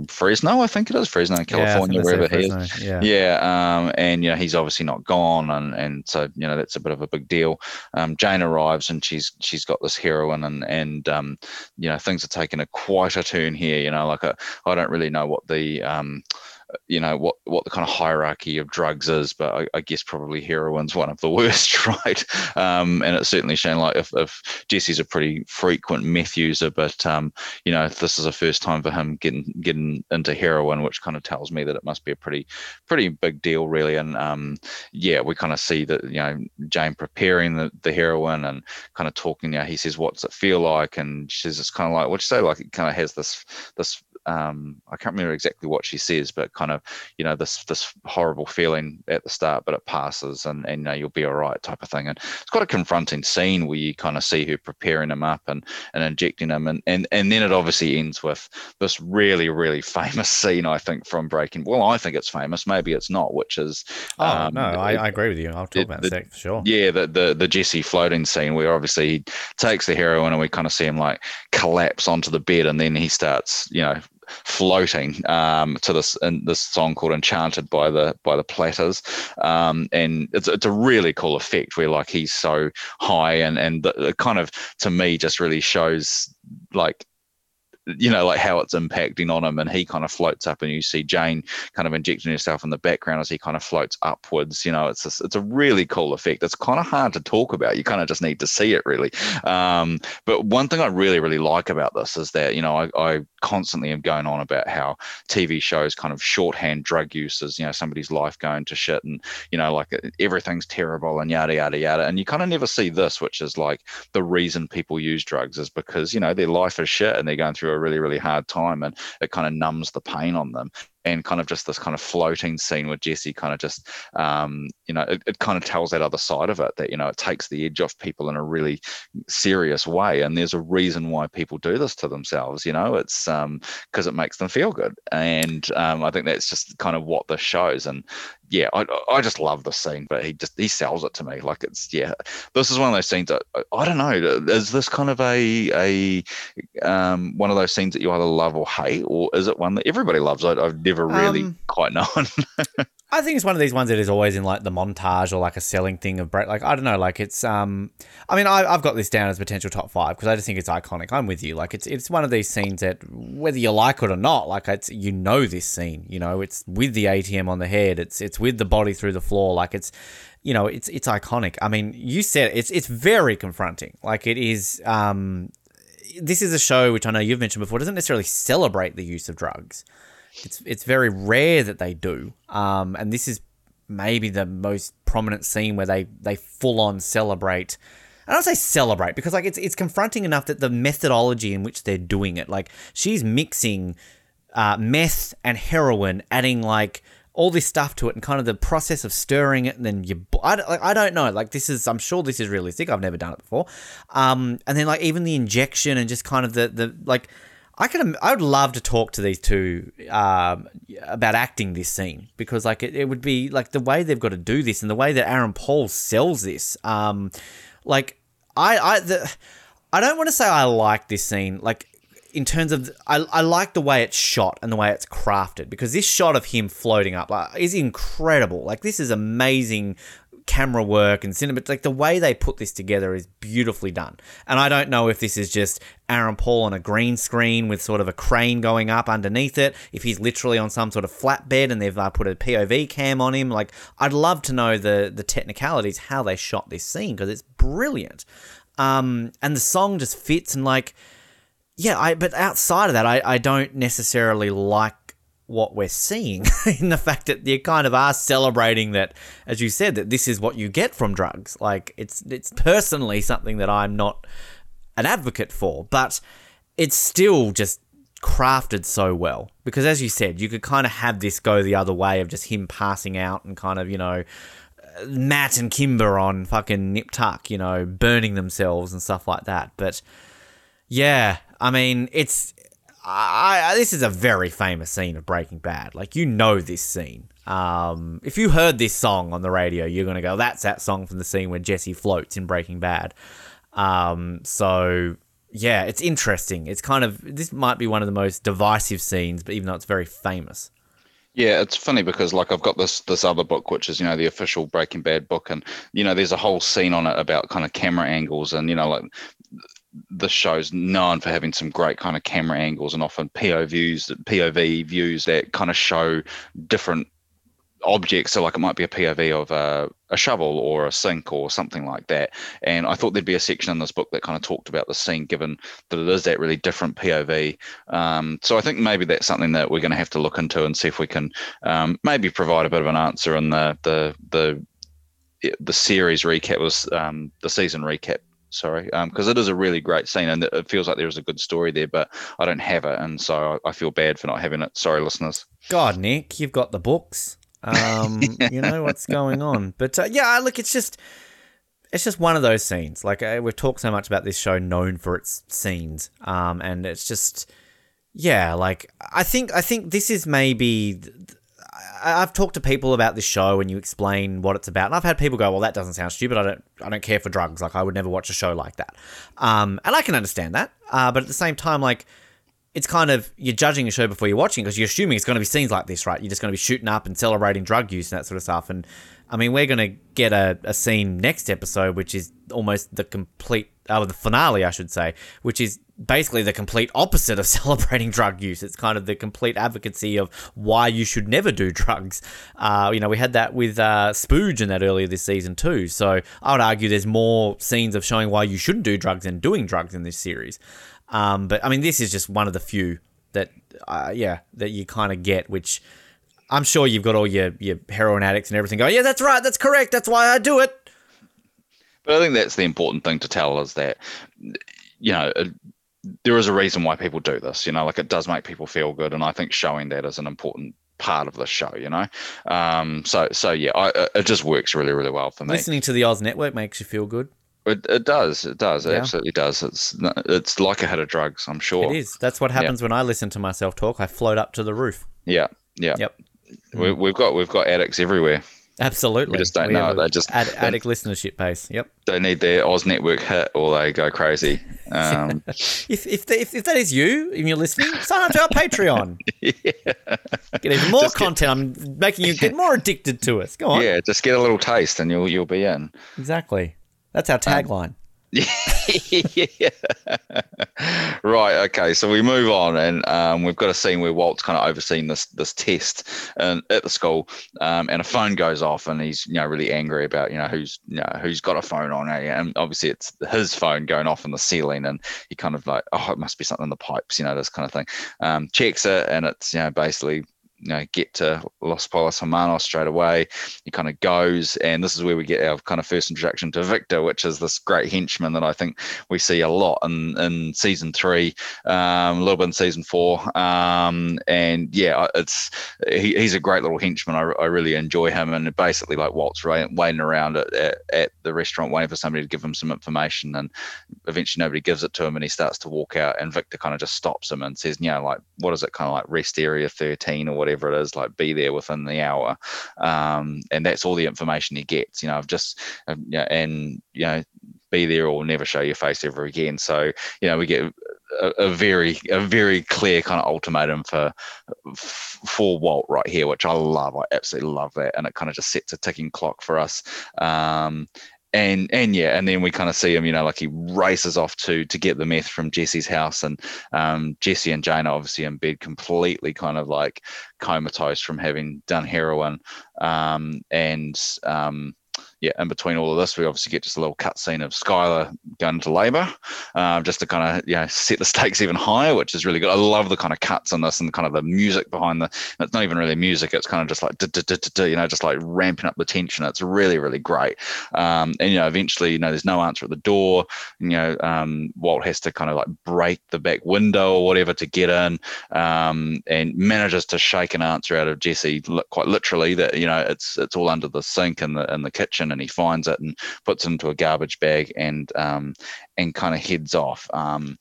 Fresno, I think it is, Fresno, California, wherever he is. And you know, he's obviously not gone, and so, you know, that's a bit of a big deal. Jane arrives and she's got this heroin, and you know, things are taking quite a turn here. You know, like I don't really know what the you know, what the kind of hierarchy of drugs is, but I guess probably heroin's one of the worst, right? And it's certainly shown, like, if Jesse's a pretty frequent meth user, but you know, if this is the first time for him getting into heroin, which kind of tells me that it must be a pretty big deal, really. And yeah, we kind of see that, you know, Jane preparing the heroin and kind of talking. You know, he says, "What's it feel like?" And she says, "It's kind of like what you say." Like, it kind of has this. I can't remember exactly what she says, but kind of, you know, this horrible feeling at the start, but it passes, and you know, you'll be all right, type of thing. And it's quite a confronting scene where you kind of see her preparing him up and injecting him, and then it obviously ends with this really, really famous scene, I think, from Breaking. Well, I think it's famous, maybe it's not, which is I agree with you. I'll talk about it in a sec, for sure. Yeah, the Jesse floating scene, where obviously he takes the heroin and we kind of see him, like, collapse onto the bed, and then he starts, you know, floating to this song called Enchanted by the Platters, and it's a really cool effect where, like, he's so high, and it kind of, to me, just really shows, like, you know, like, how it's impacting on him. And he kind of floats up, and you see Jane kind of injecting herself in the background as he kind of floats upwards. You know, it's a really cool effect. It's kind of hard to talk about. You kind of just need to see it, really. But one thing I really, really like about this is that, you know, I constantly am going on about how TV shows kind of shorthand drug use as, you know, somebody's life going to shit, and, you know, like, everything's terrible and yada, yada, yada. And you kind of never see this, which is, like, the reason people use drugs is because, you know, their life is shit and they're going through a really, really hard time, and it kind of numbs the pain on them. And kind of just this kind of floating scene with Jesse kind of just, you know, it kind of tells that other side of it, that, you know, it takes the edge off people in a really serious way. And there's a reason why people do this to themselves, you know, it's because it makes them feel good. And I think that's just kind of what this shows. And yeah, I just love this scene, but he sells it to me. Like, it's, yeah, this is one of those scenes that, I don't know, is this kind of a one of those scenes that you either love or hate, or is it one that everybody loves? I've never really quite known. I think it's one of these ones that is always in, like, the montage, or, like, a selling thing of break. Like, I don't know, like, it's I mean, I've got this down as potential top 5 because I just think it's iconic. I'm with you. Like, it's one of these scenes that, whether you like it or not, like, it's, you know, this scene, you know, it's with the ATM on the head, it's with the body through the floor, like, it's, you know, it's iconic. I mean, you said it's very confronting. Like, it is. This is a show which I know you've mentioned before doesn't necessarily celebrate the use of drugs. It's very rare that they do, and this is maybe the most prominent scene where they full on celebrate. I don't say celebrate because, like, it's confronting enough that the methodology in which they're doing it, like, she's mixing meth and heroin, adding, like, all this stuff to it, and kind of the process of stirring it, and then I don't know, like, this is, I'm sure this is realistic. I've never done it before, and then, like, even the injection and just kind of the like. I would love to talk to these two about acting this scene, because, like, it would be, like, the way they've got to do this and the way that Aaron Paul sells this. Like, I don't want to say I like this scene, like, in terms of I like the way it's shot and the way it's crafted, because this shot of him floating up, like, is incredible. Like, this is amazing camera work and cinema, like the way they put this together is beautifully done. And I don't know if this is just Aaron Paul on a green screen with sort of a crane going up underneath it, if he's literally on some sort of flatbed and they've put a POV cam on him. Like, I'd love to know the technicalities, how they shot this scene, because it's brilliant. And the song just fits, and like, yeah, but outside of that, I don't necessarily like what we're seeing in the fact that you kind of are celebrating that, as you said, that this is what you get from drugs. Like, it's personally something that I'm not an advocate for, but it's still just crafted so well, because as you said, you could kind of have this go the other way of just him passing out and kind of, you know, Matt and Kimber on fucking Nip Tuck, you know, burning themselves and stuff like that. But yeah, I mean, this is a very famous scene of Breaking Bad. Like, you know this scene. If you heard this song on the radio, you're going to go, that's that song from the scene where Jesse floats in Breaking Bad. So, yeah, it's interesting. It's kind of, this might be one of the most divisive scenes, but even though it's very famous. Yeah, it's funny because, like, I've got this other book, which is, you know, the official Breaking Bad book, and, you know, there's a whole scene on it about kind of camera angles and, you know, like, the show's known for having some great kind of camera angles and often POV views that kind of show different objects. So, like, it might be a POV of a shovel or a sink or something like that. And I thought there'd be a section in this book that kind of talked about the scene, given that it is that really different POV. So I think maybe that's something that we're going to have to look into and see if we can maybe provide a bit of an answer in the series recap, was the season recap. Sorry, because it is a really great scene and it feels like there is a good story there, but I don't have it, and so I feel bad for not having it. Sorry, listeners. God, Nick, you've got the books. You know what's going on. But, yeah, look, it's just one of those scenes. Like, we've talked so much about this show known for its scenes, and it's just, yeah, like, I think this is maybe... I've talked to people about this show and you explain what it's about, and I've had people go, well, that doesn't sound stupid. I don't care for drugs. Like, I would never watch a show like that. And I can understand that. But at the same time, like, it's kind of, you're judging a show before you're watching, because you're assuming it's going to be scenes like this, right? You're just going to be shooting up and celebrating drug use and that sort of stuff. And I mean, we're going to get a scene next episode, which is almost the complete, the finale, I should say, which is basically the complete opposite of celebrating drug use. It's kind of the complete advocacy of why you should never do drugs. You know, we had that with Spooge and that earlier this season too. So I would argue there's more scenes of showing why you shouldn't do drugs than doing drugs in this series. But I mean, this is just one of the few that, that you kind of get, which I'm sure you've got all your heroin addicts and everything going, yeah, that's right, that's correct, that's why I do it. But I think that's the important thing to tell, is that, you know, there is a reason why people do this, you know, like, it does make people feel good. And I think showing that is an important part of the show, you know? So yeah, it just works really, really well for me. Listening to the Oz Network makes you feel good. It does. Yeah. It absolutely does. It's like a hit of drugs, I'm sure. It is. That's what happens when I listen to myself talk. I float up to the roof. Yeah. Yeah. Yep. We've got addicts everywhere. Absolutely. We just don't know. They just addict listenership base. Yep. They need their Oz Network hit or they go crazy. If that is you and you're listening, sign up to our Patreon. Yeah. Get even more content. I'm making you get more addicted to us. Go on. Yeah, just get a little taste and you'll be in. Exactly. That's our tagline. Yeah. Right. Okay. So we move on, and we've got a scene where Walt's kind of overseeing this test at the school, and a phone goes off, and he's, you know, really angry about, you know, who's got a phone on, and obviously it's his phone going off in the ceiling, and he kind of like, oh, it must be something in the pipes, you know, this kind of thing. Checks it, and it's, you know, basically, you know, get to Los Pollos Hermanos straight away. He kind of goes, and this is where we get our kind of first introduction to Victor, which is this great henchman that I think we see a lot in season 3, a little bit in season 4. And yeah, he's a great little henchman. I really enjoy him. And basically, like, Walt's waiting around at the restaurant waiting for somebody to give him some information, and eventually nobody gives it to him, and he starts to walk out, and Victor kind of just stops him and says, you know, like, what is it, kind of like rest area 13 or whatever it is, like, be there within the hour. And that's all the information he gets, you know, be there or never show your face ever again. So, you know, we get a very clear kind of ultimatum for for Walt right here, which I love. I absolutely love that, and it kind of just sets a ticking clock for us. And then we kind of see him, you know, like he races off to get the meth from Jesse's house, and Jesse and Jane are obviously in bed, completely kind of like comatose from having done heroin. In between all of this, we obviously get just a little cutscene of Skylar going into labour, just to kind of, you know, set the stakes even higher, which is really good. I love the kind of cuts in this and kind of the music behind the. It's not even really music; it's kind of just like, you know, just like ramping up the tension. It's really, really great. And you know, eventually, you know, there's no answer at the door. You know, Walt has to kind of like break the back window or whatever to get in, and manages to shake an answer out of Jesse quite literally. That, you know, it's all under the sink in the kitchen. And he finds it and puts it into a garbage bag and kind of heads off. I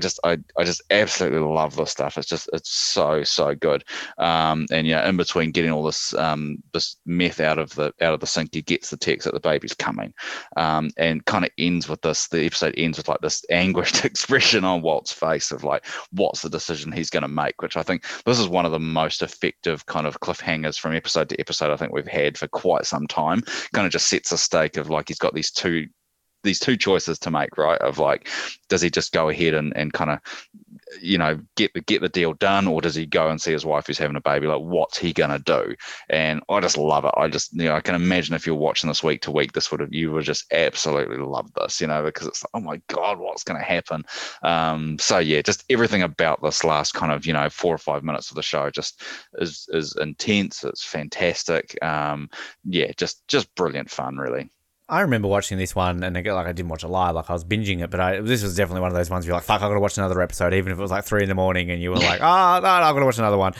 just absolutely love this stuff. It's so good. In between getting all this meth out of the sink, he gets the text that the baby's coming. And kind of ends with this. The episode ends with like this anguished expression on Walt's face of like, what's the decision he's going to make? Which I think this is one of the most effective kind of cliffhangers from episode to episode I think we've had for quite some time. Kind of just sets a stake of like he's got these two choices to make, right? Of like, does he just go ahead and kind of, you know, get the deal done, or does he go and see his wife who's having a baby? Like, what's he gonna do? And I just love it. I just, you know, I can imagine if you're watching this week to week, you would just absolutely love this, you know, because it's like, oh my god, what's gonna happen? Just everything about this last kind of, you know, 4 or 5 minutes of the show just is intense. It's fantastic. Just brilliant fun, really. I remember watching this one, and again, like, I didn't watch a lot, like I was binging it, but this was definitely one of those ones where you're like, fuck, I've got to watch another episode, even if it was like 3 a.m, and you were like, no, I've got to watch another one.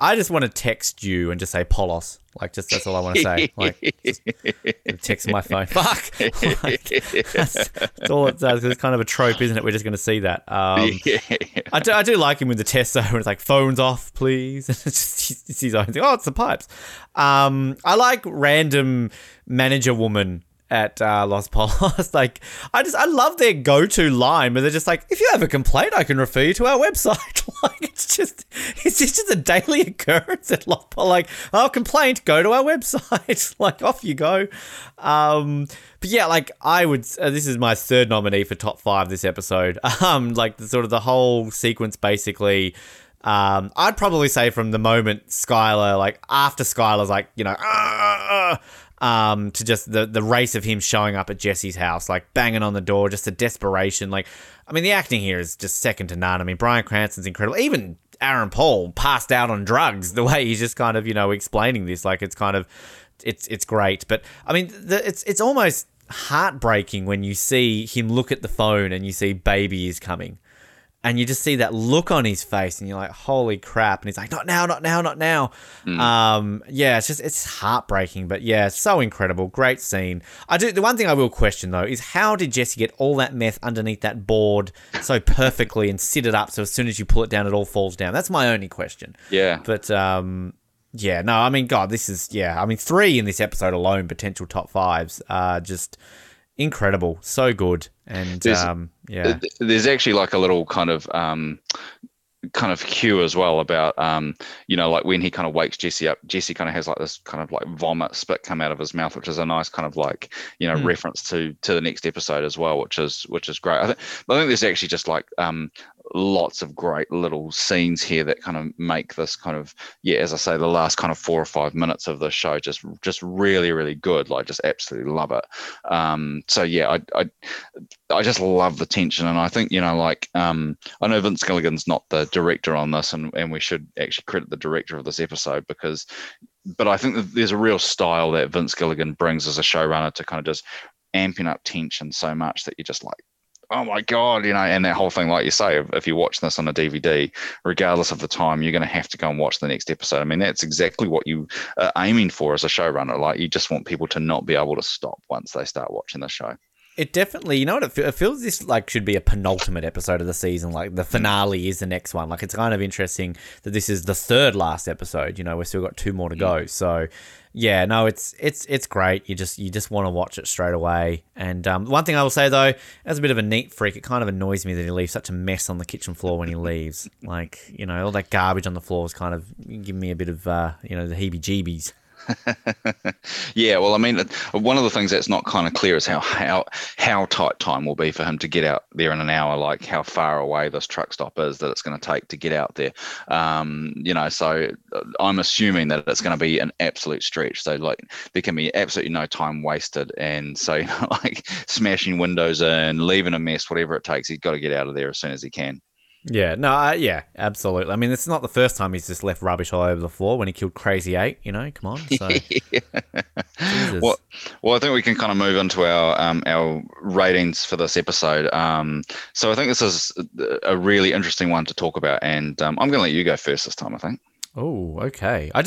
I just want to text you and just say Polos. Like, just that's all I want to say. Like, just text my phone. Fuck. Like, that's all it does. It's kind of a trope, isn't it? We're just going to see that. I do like him with the test, though. It's like, phones off, please. It's just his own thing. Oh, it's the pipes. I like random manager woman at Los Pollos. Like, I love their go-to line where they're just like, if you have a complaint, I can refer you to our website. Like, it's just a daily occurrence at Los Pollos. Like, oh, complaint, go to our website. Like, off you go. But yeah, like, I would, this is my third nominee for top 5 this episode. Like, the sort of the whole sequence, basically. I'd probably say from the moment Skylar, like, after Skylar's like, you know, to just the race of him showing up at Jesse's house, like banging on the door, just the desperation. Like, I mean, the acting here is just second to none. I mean, Bryan Cranston's incredible. Even Aaron Paul passed out on drugs, the way he's just kind of, you know, explaining this, like, it's kind of, it's great. But I mean, it's almost heartbreaking when you see him look at the phone and you see baby is coming. And you just see that look on his face, and you're like, holy crap. And he's like, not now, not now, not now. Mm. It's heartbreaking. But yeah, it's so incredible. Great scene. The one thing I will question, though, is how did Jesse get all that meth underneath that board so perfectly and sit it up so as soon as you pull it down, it all falls down? That's my only question. Yeah. But, I mean, God, this is, 3 in this episode alone, potential top 5s. Just incredible. So good. And there's actually like a little kind of cue as well about like when he kind of wakes Jesse up, Jesse kind of has like this kind of like vomit spit come out of his mouth, which is a nice kind of like, you know, reference to the next episode as well, which is great. I think there's actually just like lots of great little scenes here that kind of make this kind of, as I say, the last kind of 4 or 5 minutes of the show just really, really good. Like, just absolutely love it. I just love the tension, and I think, you know, like, I know Vince Gilligan's not the director on this, and we should actually credit the director of this episode, but I think that there's a real style that Vince Gilligan brings as a showrunner to kind of just amping up tension so much that you're just like, oh my God, you know, and that whole thing, like you say, if you're watching this on a DVD, regardless of the time, you're going to have to go and watch the next episode. I mean, that's exactly what you are aiming for as a showrunner. Like, you just want people to not be able to stop once they start watching the show. It definitely, you know what, it feels this like should be a penultimate episode of the season. Like the finale is the next one. Like it's kind of interesting that this is the third last episode. You know, we've still got two more to go. So, yeah, no, it's great. You just want to watch it straight away. And one thing I will say though, as a bit of a neat freak, it kind of annoys me that he leaves such a mess on the kitchen floor when he leaves. Like, you know, all that garbage on the floor is kind of giving me a bit of the heebie-jeebies. Yeah, well, I mean, one of the things that's not kind of clear is how tight time will be for him to get out there in an hour, like how far away this truck stop is that it's going to take to get out there. So I'm assuming that it's going to be an absolute stretch. So, like, there can be absolutely no time wasted. And so, like, smashing windows in, leaving a mess, whatever it takes, he's got to get out of there as soon as he can. Yeah, no, yeah, absolutely. I mean, it's not the first time he's just left rubbish all over the floor when he killed Crazy Eight, you know, come on. So. Yeah. Well, I think we can kind of move into our ratings for this episode. So I think this is a really interesting one to talk about, and I'm going to let you go first this time, I think. Oh, okay. I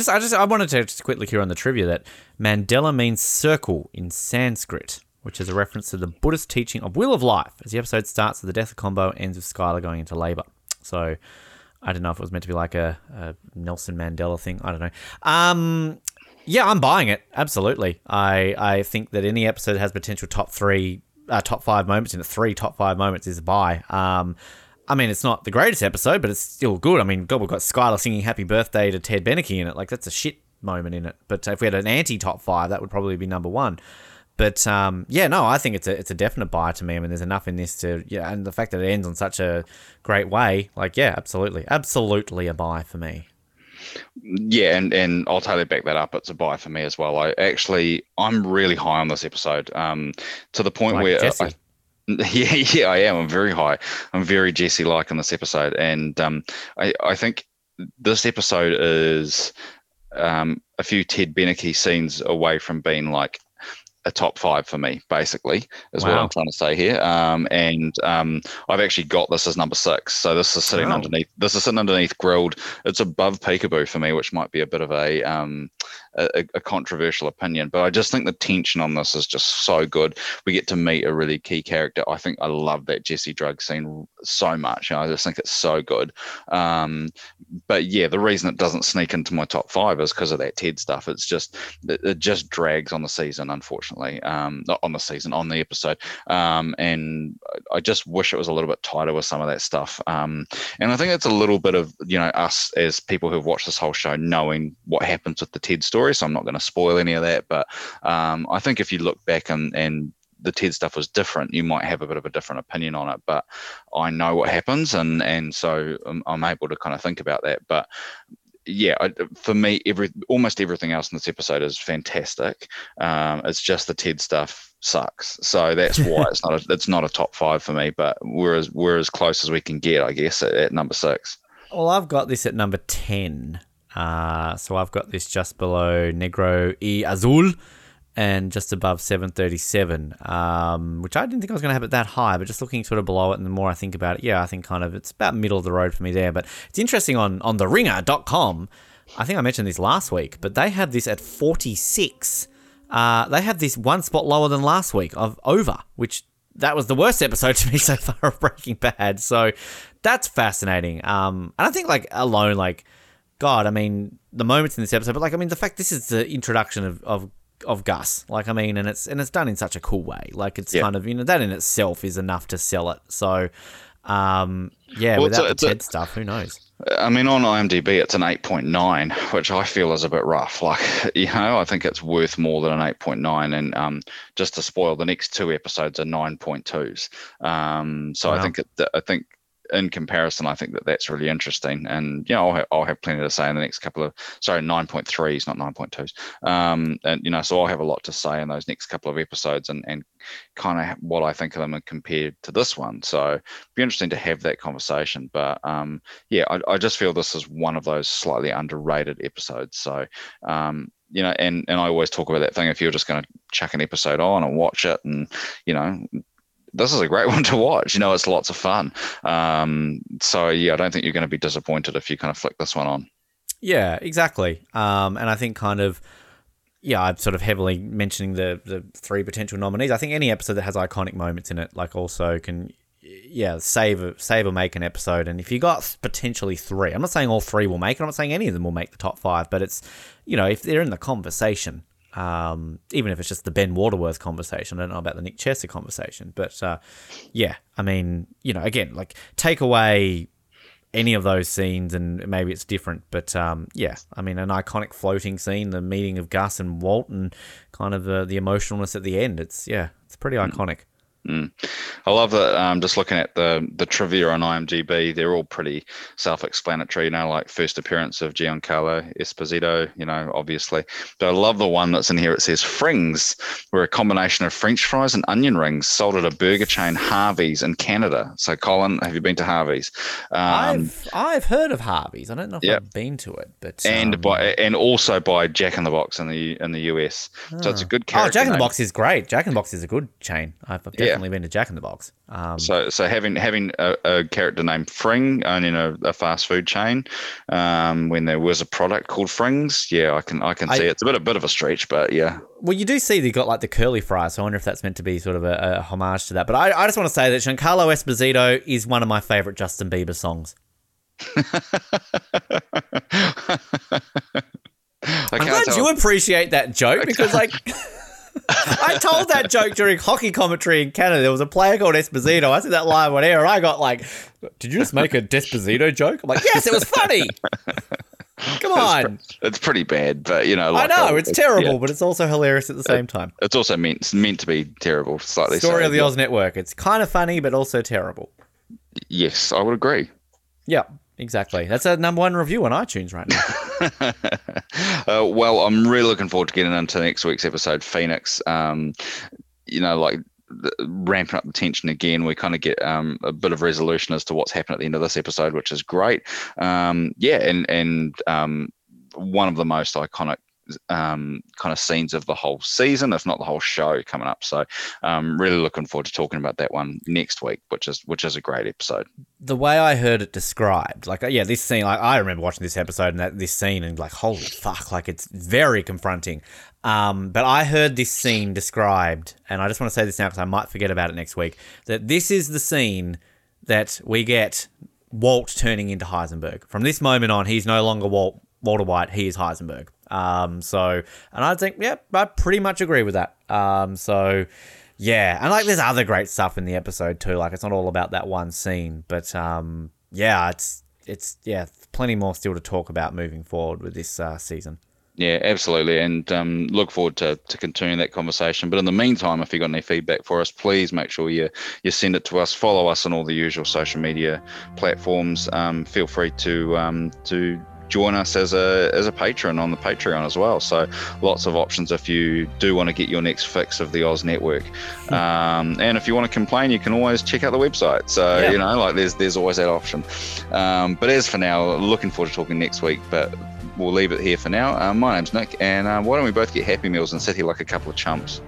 wanted to just quickly hear on the trivia that Mandela means circle in Sanskrit, which is a reference to the Buddhist teaching of Wheel of Life, as the episode starts with the death of Combo, ends with Skylar going into labour. So I don't know if it was meant to be like a Nelson Mandela thing. I don't know. Yeah, I'm buying it. Absolutely. I think that any episode has potential top 5 moments, and 3 top 5 moments is a buy. I mean, it's not the greatest episode, but it's still good. I mean, God, we've got Skylar singing Happy Birthday to Ted Beneke in it. Like, that's a shit moment in it. But if we had an anti-top 5, that would probably be number 1. But, I think it's a definite buy to me. I mean, there's enough in this and the fact that it ends on such a great way, like, yeah, absolutely. Absolutely a buy for me. Yeah, and I'll totally back that up. It's a buy for me as well. I'm really high on this episode, to the point like where... Jesse. Yeah, I am. I'm very high. I'm very Jesse-like on this episode. And I think this episode is a few Ted Beneke scenes away from being, like, a top 5 for me, basically, is what I'm trying to say here. I've actually got this as number 6. So this is sitting underneath. This is sitting underneath Grilled. It's above Peekaboo for me, which might be a bit of a controversial opinion, but I just think the tension on this is just so good. We get to meet a really key character. I think I love that Jesse drug scene so much. You know, I just think it's so good. But yeah, the reason it doesn't sneak into my top 5 is because of that Ted stuff. It's just it just drags on the season, unfortunately. On the episode, and I just wish it was a little bit tighter with some of that stuff, and I think it's a little bit of, you know, us as people who've watched this whole show knowing what happens with the Ted story, so I'm not going to spoil any of that, but I think if you look back and the Ted stuff was different, you might have a bit of a different opinion on it, but I know what happens, and so I'm able to kind of think about that. But yeah, for me, almost everything else in this episode is fantastic. It's just the Ted stuff sucks, so that's why it's not a top 5 for me. But we're as close as we can get, I guess, at number 6. Well, I've got this at number 10. So I've got this just below Negro y Azul, and just above 737, which I didn't think I was going to have it that high, but just looking sort of below it, and the more I think about it, yeah, I think kind of it's about middle of the road for me there. But it's interesting on theringer.com, I think I mentioned this last week, but they had this at 46. They had this one spot lower than last week of Over, which that was the worst episode to me so far of Breaking Bad. So that's fascinating. And I think like alone, like, God, I mean, the moments in this episode, but like, I mean, the fact this is the introduction of Gus, like, I mean, and it's done in such a cool way, like, it's kind of, you know, that in itself is enough to sell it. So without the Ted stuff, who knows? I mean, on IMDb it's an 8.9, which I feel is a bit rough. Like, you know, I think it's worth more than an 8.9, and just to spoil, the next 2 episodes are 9.2s. I think in comparison, I think that's really interesting, and you know, I'll have plenty to say in the next 9.3s, not 9.2s, and you know, so I'll have a lot to say in those next couple of episodes, and kind of what I think of them compared to this one. So it'd be interesting to have that conversation. But I just feel this is one of those slightly underrated episodes. So you know, and I always talk about that thing. If you're just going to chuck an episode on and watch it, and you know, this is a great one to watch. You know, it's lots of fun. So, yeah, I don't think you're going to be disappointed if you kind of flick this one on. Yeah, exactly. And I think kind of yeah, I'm sort of heavily mentioning the three potential nominees. I think any episode that has iconic moments in it, like, also can, yeah, save or make an episode. And if you got potentially three, I'm not saying all three will make it. I'm not saying any of them will make the top five, but it's, you know, if they're in the conversation, even if it's just the Ben Waterworth conversation, I don't know about the Nick Chester conversation, but yeah, I mean, you know, again, like, take away any of those scenes and maybe it's different, but yeah, I mean, an iconic floating scene, the meeting of Gus and Walt, and kind of the emotionalness at the end, it's, yeah, it's pretty iconic. I love that. Just looking at the trivia on IMDb, they're all pretty self-explanatory, you know, like first appearance of Giancarlo Esposito, you know, obviously. But I love the one that's in here. It says Frings were a combination of French fries and onion rings sold at a burger chain, Harvey's, in Canada. So, Colin, have you been to Harvey's? I've heard of Harvey's. I don't know if I've been to it, but and also by Jack in the Box in the US. So it's a good character. Oh, Jack in the Box is great. Jack in the Box is a good chain. I've definitely been to Jack in the Box. So having a character named Fring owning a fast food chain, when there was a product called Frings, yeah, I can see it's a bit of a stretch, but yeah. Well, you do see they got like the curly fries, so I wonder if that's meant to be sort of a homage to that. But I just want to say that Giancarlo Esposito is one of my favorite Justin Bieber songs. I'm glad you appreciate that joke, because like. I told that joke during hockey commentary in Canada. There was a player called Esposito. I said that live on air, and I got like, did you just make a Desposito joke? I'm like, yes, it was funny. Come on. It's pretty bad, but, you know. Like, I know, it's terrible, yeah. But it's also hilarious at the same time. It's also meant to be terrible. Slightly. Story of the Oz Network. It's kind of funny, but also terrible. Yes, I would agree. Yeah. Exactly. That's our number one review on iTunes right now. Well, I'm really looking forward to getting into next week's episode, Phoenix. You know, like, ramping up the tension again. We kind of get a bit of resolution as to what's happened at the end of this episode, which is great. And one of the most iconic kind of scenes of the whole season, if not the whole show, coming up. So really looking forward to talking about that one next week, which is a great episode. The way I heard it described, like, yeah, this scene, like, I remember watching this episode and this scene and like, holy fuck, like, it's very confronting. But I heard this scene described, and I just want to say this now because I might forget about it next week, that this is the scene that we get Walt turning into Heisenberg. From this moment on, he's no longer Walter White, he is Heisenberg. And I think, yeah, I pretty much agree with that. So yeah, and like, there's other great stuff in the episode too. Like, it's not all about that one scene, but yeah, it's yeah, plenty more still to talk about moving forward with this season. Yeah, absolutely, and look forward to continuing that conversation. But in the meantime, if you've got any feedback for us, please make sure you send it to us. Follow us on all the usual social media platforms. Feel free to join us as a patron on the Patreon as well. So lots of options if you do want to get your next fix of the Oz Network. And if you want to complain, you can always check out the website. So, yeah. You know, like, there's always that option. But as for now, looking forward to talking next week, but we'll leave it here for now. My name's Nick, and why don't we both get Happy Meals and sit here like a couple of chumps?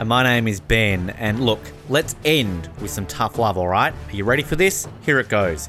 And my name is Ben, and look, let's end with some tough love, all right? Are you ready for this? Here it goes.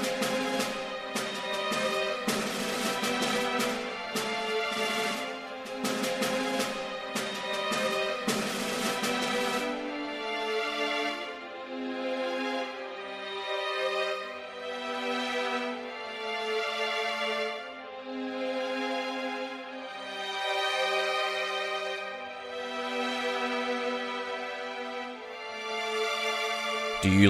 Do you